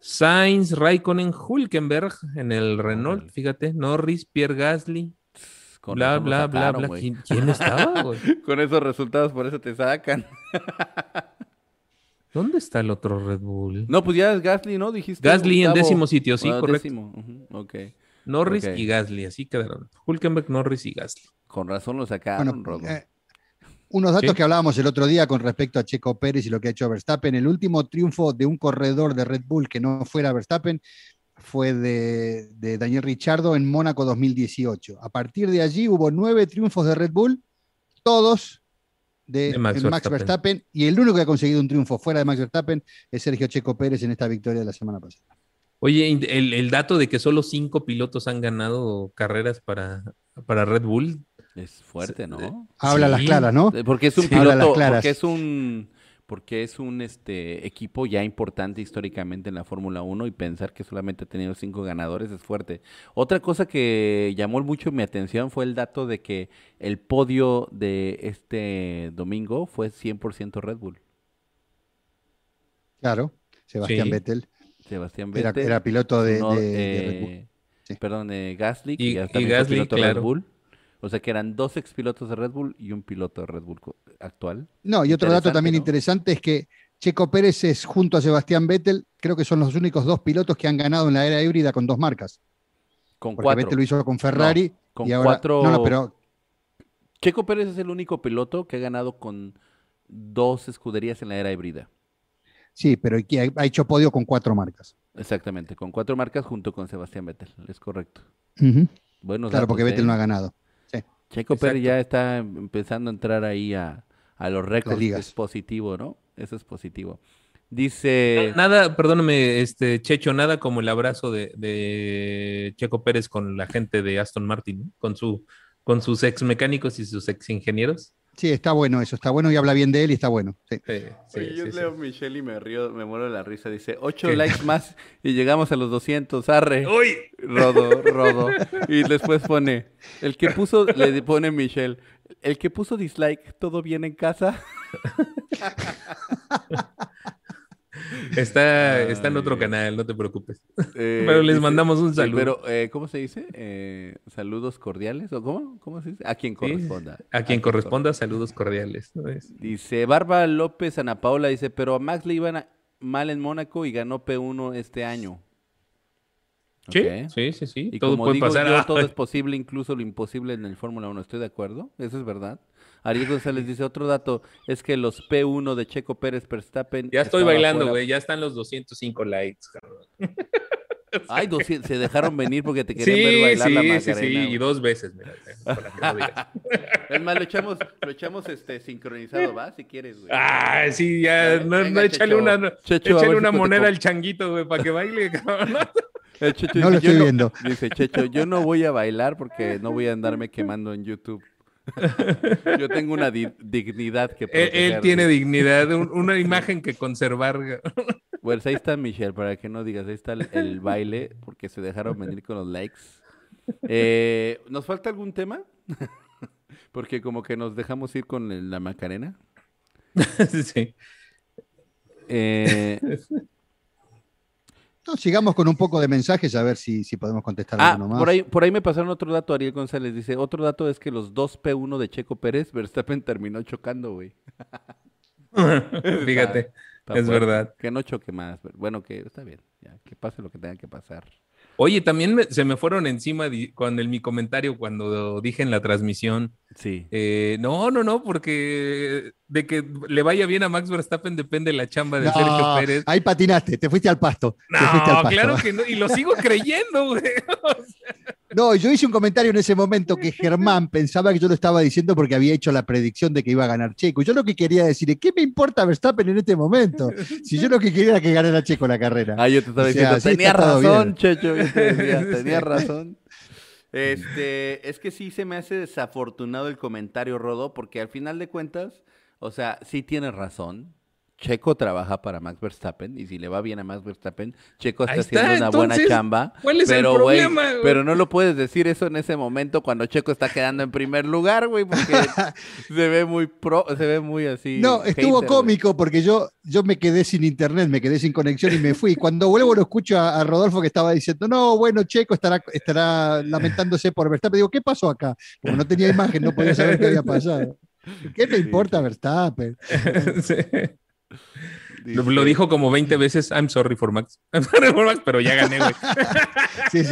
Sainz, Räikkönen, Hülkenberg en el Renault, fíjate, Norris, Pierre Gasly, bla, bla, bla. ¿Quién estaba, güey? Con esos resultados, por eso te sacan. ¿Dónde está el otro Red Bull? No, pues ya es Gasly, ¿no? Dijiste. Gasly en 10º sitio, sí, correcto. 10º. Uh-huh. Okay. Norris y Gasly, así quedaron. Hülkenberg, Norris y Gasly. Con razón lo sacaron, Rodo. Unos datos que hablábamos el otro día con respecto a Checo Pérez y lo que ha hecho Verstappen. El último triunfo de un corredor de Red Bull que no fuera Verstappen fue de Daniel Ricciardo en Mónaco 2018. A partir de allí hubo 9 triunfos de Red Bull todos de Max Verstappen, y el único que ha conseguido un triunfo fuera de Max Verstappen es Sergio Checo Pérez en esta victoria de la semana pasada. Oye, el dato de que solo 5 pilotos han ganado carreras para Red Bull es fuerte, ¿no? Habla sí. Las claras, ¿no? Porque es un piloto, las claras. porque es un equipo ya importante históricamente en la Fórmula 1, y pensar que solamente ha tenido 5 ganadores es fuerte. Otra cosa que llamó mucho mi atención fue el dato de que el podio de este domingo fue 100% Red Bull. Claro, Sebastián Vettel. Era piloto de Red Bull. Sí. Perdón, Gasly. Y Gasly, piloto claro. Red Bull. O sea que eran 2 expilotos de Red Bull y un piloto de Red Bull actual. No, y otro dato también interesante es que Checo Pérez es, junto a Sebastián Vettel, creo que son los únicos 2 pilotos que han ganado en la era híbrida con 2 marcas. Con porque 4. Vettel lo hizo con Ferrari. No, con y ahora... 4. No, pero... Checo Pérez es el único piloto que ha ganado con 2 escuderías en la era híbrida. Sí, pero ha hecho podio con 4 marcas. Exactamente, con 4 marcas junto con Sebastián Vettel, es correcto. Uh-huh. Bueno, claro, porque Vettel no ha ganado. Sí. Checo Pérez ya está empezando a entrar ahí a los récords. Es positivo, ¿no? Eso es positivo. Dice... Nada, perdóname, Checho, nada como el abrazo de Checo Pérez con la gente de Aston Martin, ¿no? Con sus ex mecánicos y sus ex ingenieros. Sí, está bueno eso, está bueno, y habla bien de él y está bueno. Sí. Sí, oye, yo leo Michelle y me río, me muero de la risa. Dice, 8 likes más y llegamos a los 200, arre. ¡Uy! Rodo. Y después pone, le pone Michelle, el que puso dislike, ¿todo bien en casa? Está en otro canal, no te preocupes. Pero les mandamos un saludo. Pero, ¿cómo se dice? ¿Saludos cordiales? ¿O cómo? ¿Cómo se dice? A quien corresponda. Sí, a quien corresponda, saludos cordiales. ¿No es? Dice Barba López Ana Paula, dice, pero a Max le iban mal en Mónaco y ganó P1 este año. Sí, okay. Sí. Y todo como digo, pasar. Yo, todo es posible, incluso lo imposible en el Fórmula 1. ¿Estoy de acuerdo? Eso es verdad. Ariel González dice, otro dato es que los P1 de Checo Pérez, Verstappen... Ya estoy bailando, güey. Ya están los 205 likes, cabrón. Ay, 200, se dejaron venir porque te querían ver bailar la Macarena. Sí, y 2 veces, mira. Es más, lo echamos sincronizado, ¿va? Si quieres, güey. Ah, sí, ya. No, échale una moneda al changuito, güey, para que baile, cabrón. Checho, no lo estoy viendo. Dice Checho, yo no voy a bailar porque no voy a andarme quemando en YouTube. Yo tengo una dignidad que proteger. Él tiene dignidad, una imagen que conservar. Pues ahí está Michelle, para que no digas, ahí está el baile, porque se dejaron venir con los likes. ¿Nos falta algún tema? Porque como que nos dejamos ir con la Macarena. Sí. Sigamos con un poco de mensajes a ver si podemos contestar alguno más. Por ahí me pasaron otro dato, Ariel González dice, otro dato es que los 2 P1 de Checo Pérez, Verstappen terminó chocando, güey. Fíjate, está es bueno, verdad. Que no choque más, bueno, que está bien, ya, que pase lo que tenga que pasar. Oye, también se me fueron encima mi comentario cuando dije en la transmisión. Sí. No, porque de que le vaya bien a Max Verstappen depende la chamba de Sergio Pérez. Ahí patinaste, te fuiste al pasto. No, claro que no, y lo sigo creyendo, güey. O sea. No, yo hice un comentario en ese momento que Germán pensaba que yo lo estaba diciendo porque había hecho la predicción de que iba a ganar Checo. Yo lo que quería decir es, ¿qué me importa Verstappen en este momento? Si yo lo que quería era que ganara Checo la carrera. Ah, yo te estaba diciendo, tenía razón, Checho. Tenía razón. Es que sí se me hace desafortunado el comentario, Rodó, porque al final de cuentas, o sea, sí tienes razón. Checo trabaja para Max Verstappen, y si le va bien a Max Verstappen, Checo está haciendo una buena chamba. ¿Cuál es el problema, güey? Pero no lo puedes decir eso en ese momento cuando Checo está quedando en primer lugar, güey, porque se ve muy así. No, estuvo hater, cómico, güey, porque yo me quedé sin internet, me quedé sin conexión y me fui. Cuando vuelvo lo escucho a Rodolfo que estaba diciendo, no, bueno, Checo estará lamentándose por Verstappen. Digo, ¿qué pasó acá? Como no tenía imagen, no podía saber qué había pasado. ¿Qué te importa, Verstappen? Sí. Lo dijo como 20 veces, I'm sorry for Max. I'm sorry for Max, pero ya gané, güey.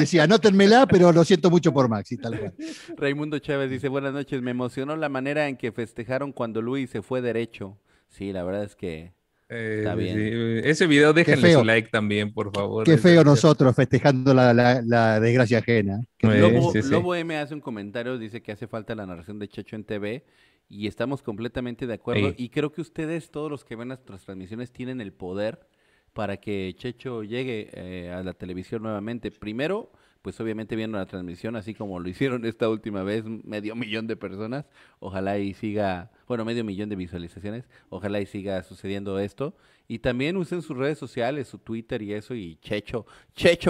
Sí, anótenmela, pero lo siento mucho por Max y tal cual. Raimundo Chávez dice, buenas noches, me emocionó la manera en que festejaron cuando Luis se fue derecho. Sí, la verdad es que está bien. Sí. Ese video déjenle su like también, por favor. Qué feo nosotros festejando la desgracia ajena. Lobo M hace un comentario, dice que hace falta la narración de Checho en TV. y estamos completamente de acuerdo. Sí. Y creo que ustedes, todos los que ven nuestras transmisiones, tienen el poder para que Checho llegue a la televisión nuevamente. Primero, pues obviamente viendo la transmisión, así como lo hicieron esta última vez, 500,000 de personas, ojalá y siga, bueno, 500,000 de visualizaciones, ojalá y siga sucediendo esto, y también usen sus redes sociales, su Twitter y eso, y Checho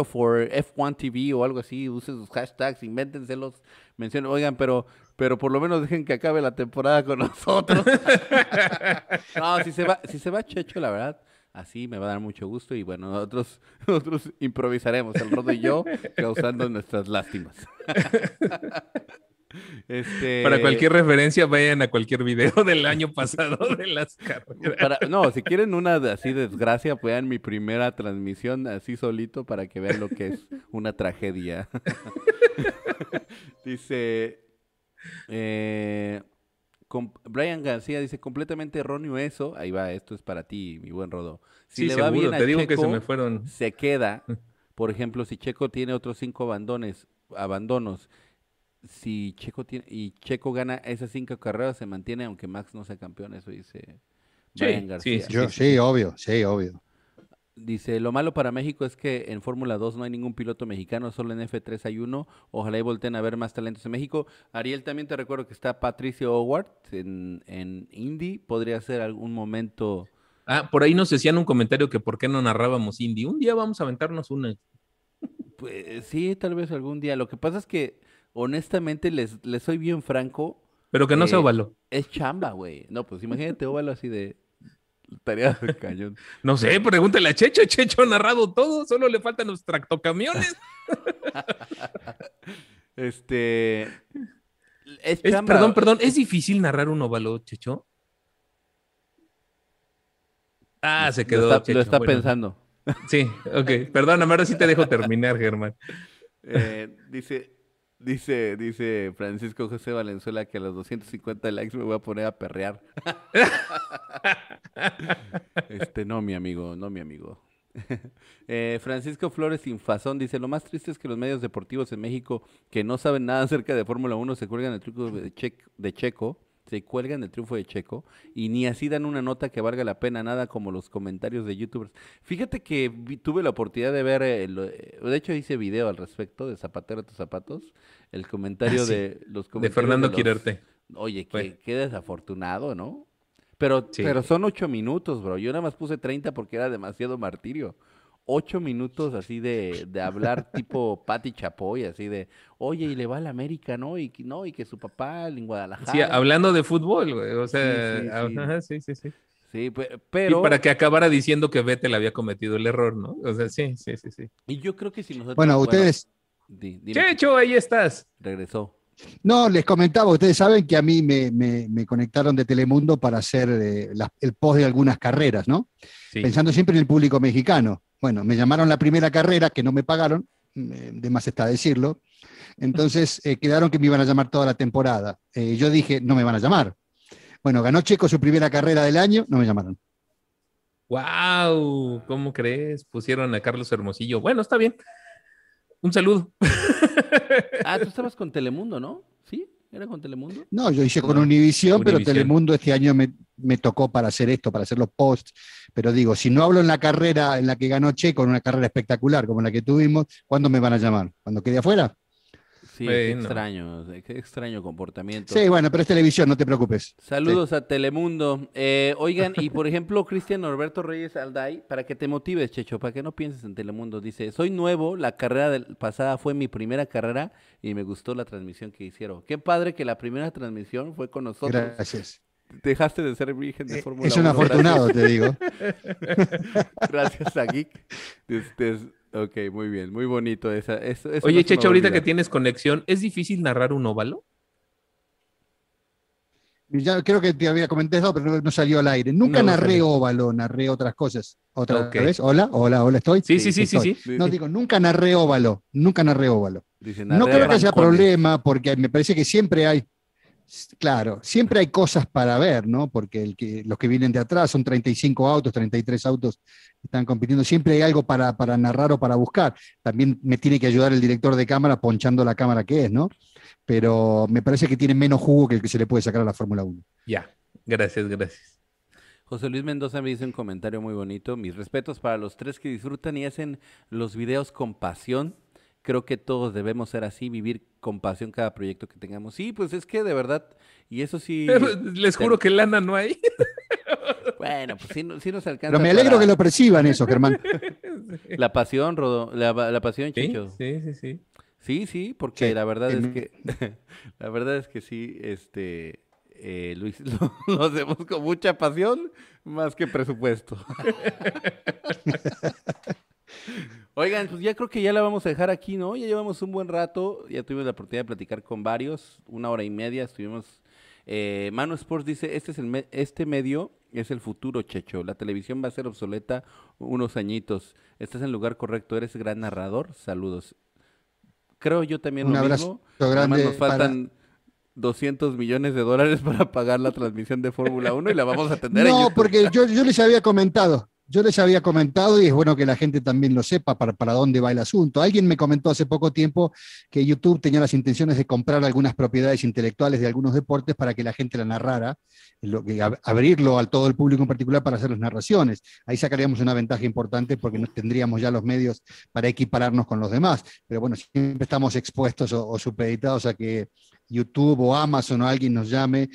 for F1 TV o algo así, usen sus hashtags, invéntenselos, mencionen, oigan, pero por lo menos dejen que acabe la temporada con nosotros. No, si se va Checho, la verdad, así me va a dar mucho gusto y bueno, nosotros improvisaremos, el Rodo y yo, causando nuestras lástimas. Para cualquier referencia, vayan a cualquier video del año pasado de las carreras. No, si quieren una así desgracia, vean mi primera transmisión así solito para que vean lo que es una tragedia. Dice... Brian García dice, completamente erróneo eso. Ahí va, esto es para ti, mi buen Rodo. Si sí, le va seguro, bien a te digo Checo, que se me fueron. Se queda. Por ejemplo, si Checo tiene otros 5 abandonos, si Checo tiene, y Checo gana esas 5 carreras, se mantiene aunque Max no sea campeón. Eso dice Brian García. Sí, obvio. Dice, lo malo para México es que en Fórmula 2 no hay ningún piloto mexicano, solo en F3 hay uno. Ojalá y volteen a ver más talentos en México. Ariel, también te recuerdo que está Patricio Howard en Indy. Podría ser algún momento... Ah, por ahí nos decían un comentario que por qué no narrábamos Indy. Un día vamos a aventarnos una. Pues sí, tal vez algún día. Lo que pasa es que, honestamente, les soy bien franco. Pero que no sea óvalo. Es chamba, güey. No, pues imagínate óvalo así de... Tarea del cañón. No sé, pregúntale a Checho. Checho ha narrado todo, solo le faltan los tractocamiones. Perdón, ¿es difícil narrar un óvalo, Checho? Ah, se quedó. Lo está pensando. Sí, ok. Perdóname, ahora sí te dejo terminar, Germán. Dice Francisco José Valenzuela que a los 250 likes me voy a poner a perrear. No, mi amigo. Francisco Flores sin Fazón dice, lo más triste es que los medios deportivos en México que no saben nada acerca de Fórmula 1 se cuelgan el truco de Checo. Se cuelgan el triunfo de Checo y ni así dan una nota que valga la pena, nada como los comentarios de youtubers. Fíjate que tuve la oportunidad de ver, de hecho hice video al respecto de Zapatero a tus zapatos, el comentario de Fernando Quirarte. Oye, qué desafortunado, ¿no? Pero son 8 minutos, bro. Yo nada más puse 30 porque era demasiado martirio. 8 minutos así de hablar tipo Pati Chapoy, así de, oye, y le va a la América, ¿no? Y que su papá en Guadalajara. Sí, hablando de fútbol, güey. O sea, sí. Sí, pero... Y para que acabara diciendo que Vettel había cometido el error, ¿no? O sea, sí. Y yo creo que si nosotros... Bueno, ustedes... Checho, ahí estás. Regresó. No, les comentaba, ustedes saben que a mí me conectaron de Telemundo para hacer el post de algunas carreras, ¿no? Sí. Pensando siempre en el público mexicano. Bueno, me llamaron la primera carrera, que no me pagaron, de más está decirlo. Entonces quedaron que me iban a llamar toda la temporada. Yo dije, no me van a llamar. Bueno, ganó Checo su primera carrera del año, no me llamaron. ¡Wow! ¿Cómo crees? Pusieron a Carlos Hermosillo. Bueno, está bien. Un saludo. Ah, tú estabas con Telemundo, ¿no? ¿Sí? ¿Era con Telemundo? No, yo hice con Univisión, pero Telemundo este año me tocó para hacer esto, para hacer los posts. Pero digo, si no hablo en la carrera en la que ganó Checo, en una carrera espectacular como la que tuvimos, ¿cuándo me van a llamar? ¿Cuando quede afuera? Sí, qué extraño comportamiento. Sí, bueno, pero es televisión, no te preocupes. Saludos a Telemundo. Oigan, y por ejemplo, Cristian Norberto Reyes Alday, para que te motives, Checho, para que no pienses en Telemundo, dice, soy nuevo, la carrera pasada fue mi primera carrera y me gustó la transmisión que hicieron. Qué padre que la primera transmisión fue con nosotros. Gracias. Dejaste de ser virgen de Fórmula 1. Es un afortunado, te digo. Gracias a Geek. Ok, muy bien, muy bonito. Oye, Checho, ahorita que tienes conexión, ¿es difícil narrar un óvalo? Ya creo que te había comentado, pero no salió al aire. Nunca narré óvalo, narré otras cosas. ¿Otra vez? Hola, ¿estoy? Sí. No, digo, nunca narré óvalo. Dice, no creo que haya problema, porque me parece que siempre hay Claro, siempre hay cosas para ver, ¿no? Porque los que vienen de atrás son 35 autos, 33 autos están compitiendo. Siempre hay algo para narrar o para buscar. También me tiene que ayudar el director de cámara ponchando la cámara que es, ¿no? Pero me parece que tiene menos jugo que el que se le puede sacar a la Fórmula 1. Ya, gracias, gracias. José Luis Mendoza me hizo un comentario muy bonito. Mis respetos para los tres que disfrutan y hacen los videos con pasión. Creo que todos debemos ser así, vivir con pasión cada proyecto que tengamos. Sí, pues es que de verdad, y eso sí... Pero les juro que lana no hay. Bueno, pues sí nos alcanza. Pero me alegro que lo perciban eso, Germán. La pasión, Rodo, la pasión, Checho. Sí. Sí, porque sí. La verdad es que sí, Luis, lo hacemos con mucha pasión, más que presupuesto. Oigan, pues ya creo que ya la vamos a dejar aquí, ¿no? Ya llevamos un buen rato, ya tuvimos la oportunidad de platicar con varios, 1 hora y media estuvimos... Manu Sports dice, este medio es el futuro, Checho, la televisión va a ser obsoleta unos añitos, estás en el lugar correcto, eres gran narrador, saludos. Creo yo también lo mismo, además nos faltan... 200 millones de dólares para pagar la transmisión de Fórmula 1 y la vamos a tener. No, porque yo les había comentado y es bueno que la gente también lo sepa para dónde va el asunto. Alguien me comentó hace poco tiempo que YouTube tenía las intenciones de comprar algunas propiedades intelectuales de algunos deportes para que la gente la narrara, abrirlo a todo el público en particular para hacer las narraciones. Ahí sacaríamos una ventaja importante porque no tendríamos ya los medios para equipararnos con los demás. Pero bueno, siempre estamos expuestos o supeditados a que YouTube o Amazon o alguien nos llame.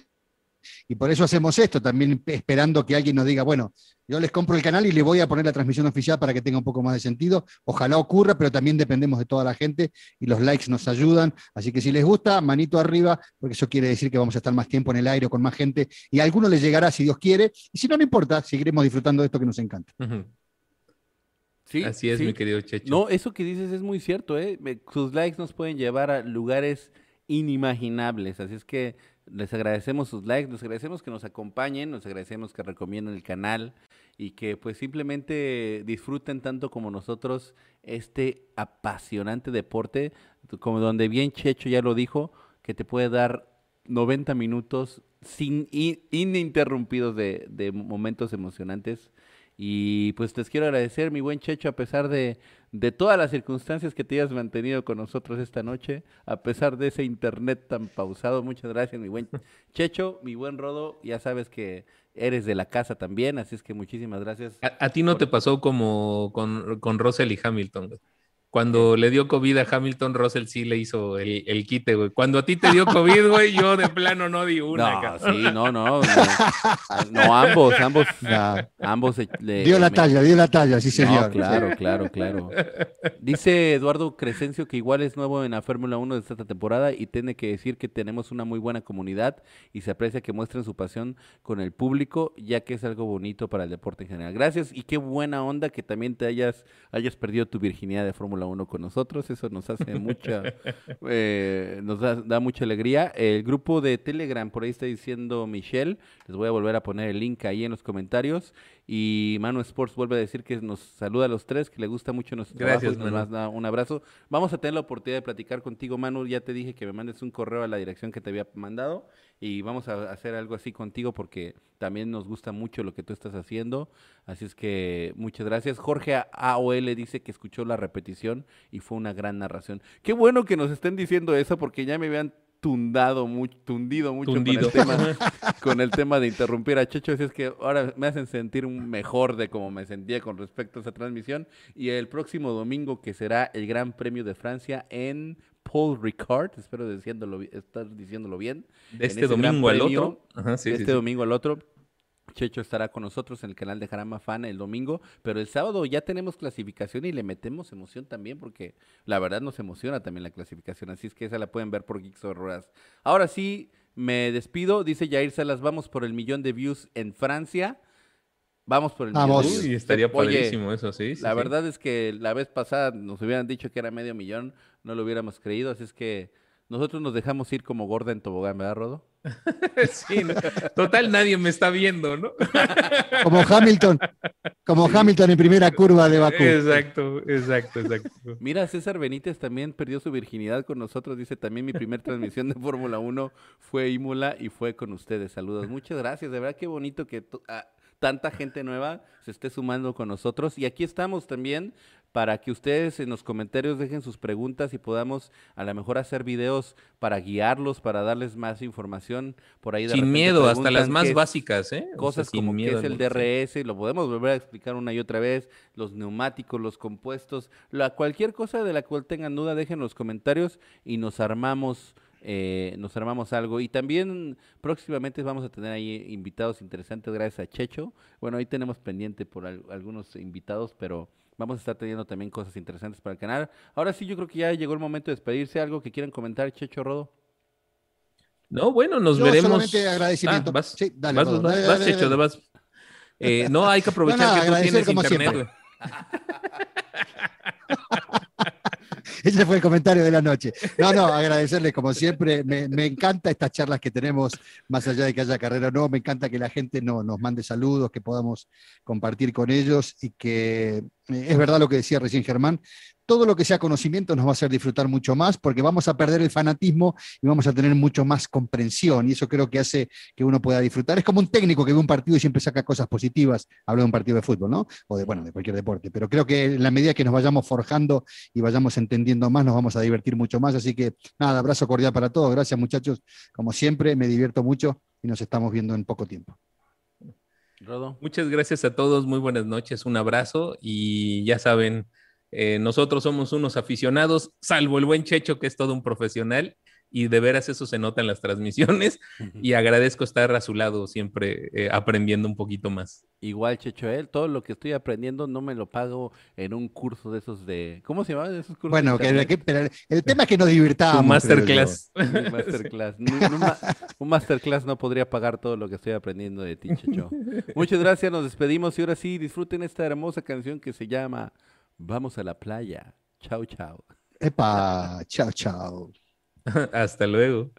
Y por eso hacemos esto, también esperando que alguien nos diga, bueno, yo les compro el canal y le voy a poner la transmisión oficial para que tenga un poco más de sentido. Ojalá ocurra, pero también dependemos de toda la gente y los likes nos ayudan. Así que si les gusta, manito arriba, porque eso quiere decir que vamos a estar más tiempo en el aire con más gente y a alguno les llegará si Dios quiere. Y si no, no importa, seguiremos disfrutando de esto que nos encanta. Uh-huh. Sí, así es, sí. Mi querido Checho. No, eso que dices es muy cierto, ¿eh? Sus likes nos pueden llevar a lugares inimaginables, así es que les agradecemos sus likes, les agradecemos que nos acompañen, nos agradecemos que recomienden el canal y que pues simplemente disfruten tanto como nosotros este apasionante deporte, como donde bien Checho ya lo dijo, que te puede dar 90 minutos ininterrumpidos de momentos emocionantes. Y pues les quiero agradecer, mi buen Checho, a pesar de todas las circunstancias que te hayas mantenido con nosotros esta noche, a pesar de ese internet tan pausado. Muchas gracias, mi buen Checho, mi buen Rodo. Ya sabes que eres de la casa también, así es que muchísimas gracias. ¿A ti no te pasó como con Russell y Hamilton, güey? Cuando le dio COVID a Hamilton, Russell sí le hizo el quite, güey. Cuando a ti te dio COVID, güey, yo de plano no di una. No, cabrón. Sí, no. No, ambos. No. Ambos dio la talla, sí señor. No, claro. Dice Eduardo Crescencio que igual es nuevo en la Fórmula 1 de esta temporada y tiene que decir que tenemos una muy buena comunidad y se aprecia que muestren su pasión con el público, ya que es algo bonito para el deporte en general. Gracias y qué buena onda que también te hayas perdido tu virginidad de Fórmula 1 con nosotros, eso nos hace nos da mucha alegría. El grupo de Telegram, por ahí está diciendo Michelle, les voy a volver a poner el link ahí en los comentarios, y Manu Sports vuelve a decir que nos saluda a los tres, que le gusta mucho nuestro trabajo, y nos da un abrazo. Vamos a tener la oportunidad de platicar contigo, Manu, ya te dije que me mandes un correo a la dirección que te había mandado, y vamos a hacer algo así contigo porque también nos gusta mucho lo que tú estás haciendo, así es que muchas gracias. Jorge AOL dice que escuchó la repetición y fue una gran narración. Qué bueno que nos estén diciendo eso porque ya me habían tundido mucho. Con el tema de interrumpir a Checho, así es que ahora me hacen sentir mejor de cómo me sentía con respecto a esa transmisión. Y el próximo domingo, que será el Gran Premio de Francia en Paul Ricard, espero estar diciéndolo bien. Este domingo al otro. Checho estará con nosotros en el canal de Jarama Fan el domingo, pero el sábado ya tenemos clasificación y le metemos emoción también porque la verdad nos emociona también la clasificación, así es que esa la pueden ver por Geeks or Ruedas. Ahora sí, me despido, dice Jair Salas, vamos por el millón de views en Francia. Vamos por el millón. Uy, estaría padrísimo eso, sí. La verdad es que la vez pasada nos hubieran dicho que era medio millón, no lo hubiéramos creído, así es que Nosotros nos dejamos ir como gorda en tobogán, ¿verdad, Rodo? Sí, no. Total, nadie me está viendo, ¿no? Como Hamilton en primera curva de Bakú. Exacto. Mira, César Benítez también perdió su virginidad con nosotros. Dice, también mi primer transmisión de Fórmula 1 fue Imola y fue con ustedes. Saludos, muchas gracias. De verdad, qué bonito que tanta gente nueva se esté sumando con nosotros. Y aquí estamos también para que ustedes en los comentarios dejen sus preguntas y podamos a lo mejor hacer videos para guiarlos, para darles más información por ahí. Sin miedo, hasta las más básicas, ¿eh? Cosas como qué es el DRS, y lo podemos volver a explicar una y otra vez, los neumáticos, los compuestos, cualquier cosa de la cual tengan duda, dejen los comentarios y nos armamos algo. Y también próximamente vamos a tener ahí invitados interesantes, gracias a Checho. Bueno, ahí tenemos pendiente por algunos invitados, pero vamos a estar teniendo también cosas interesantes para el canal. Ahora sí, yo creo que ya llegó el momento de despedirse. ¿Algo que quieran comentar, Checho, Rodo? No, bueno, nos veremos. Solamente agradecimiento. Vas, Checho, además. No, hay que aprovechar que tú tienes internet, güey. Ese fue el comentario de la noche. No, agradecerles como siempre. Me encanta estas charlas que tenemos, más allá de que haya carrera o no. Me encanta que la gente nos mande saludos, que podamos compartir con ellos y que es verdad lo que decía recién Germán. Todo lo que sea conocimiento nos va a hacer disfrutar mucho más, porque vamos a perder el fanatismo y vamos a tener mucho más comprensión, y eso creo que hace que uno pueda disfrutar. Es como un técnico que ve un partido y siempre saca cosas positivas. Hablo de un partido de fútbol, ¿no? O de cualquier deporte, pero creo que en la medida que nos vayamos forjando y vayamos entendiendo más, nos vamos a divertir mucho más, así que nada, abrazo cordial para todos, gracias muchachos, como siempre, me divierto mucho y nos estamos viendo en poco tiempo. Rodo. Muchas gracias a todos, muy buenas noches, un abrazo y ya saben, nosotros somos unos aficionados, salvo el buen Checho, que es todo un profesional, y de veras eso se nota en las transmisiones, y agradezco estar a su lado siempre, aprendiendo un poquito más. Igual, Checho, todo lo que estoy aprendiendo no me lo pago en un curso de esos de... ¿Cómo se llamaban esos cursos? Bueno, pero el tema es que nos divirtábamos. Un masterclass. Un masterclass no podría pagar todo lo que estoy aprendiendo de ti, Checho. Muchas gracias, nos despedimos, y ahora sí, disfruten esta hermosa canción que se llama... Vamos a la playa. Chao, chao. Epa, chao, chao. Hasta luego.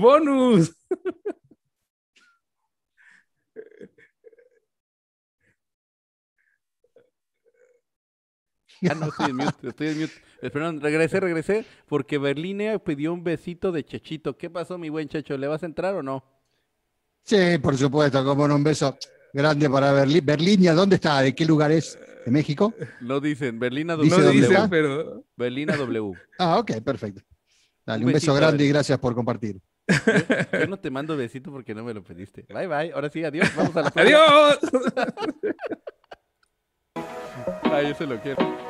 ¡Bonus! Ah, no, estoy en mute. Perdón, regresé, porque Berlínea pidió un besito de Chechito. ¿Qué pasó, mi buen Checho? ¿Le vas a entrar o no? Sí, por supuesto, como un beso grande para Berlín. Berlínea, ¿dónde está? ¿De qué lugar es? ¿De México? No dicen, Berlina W. No dicen, pero... Berlina W. Ah, ok, perfecto. Dale, un beso grande y gracias por compartir. Yo no te mando besito porque no me lo pediste. Bye, bye. Ahora sí, adiós. Vamos a la playa. ¡Adiós! Ay, yo se lo quiero.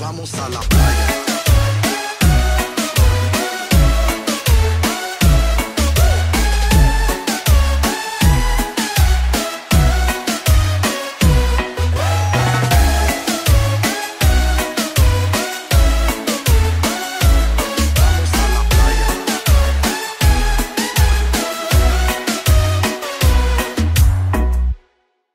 vamos a la playa.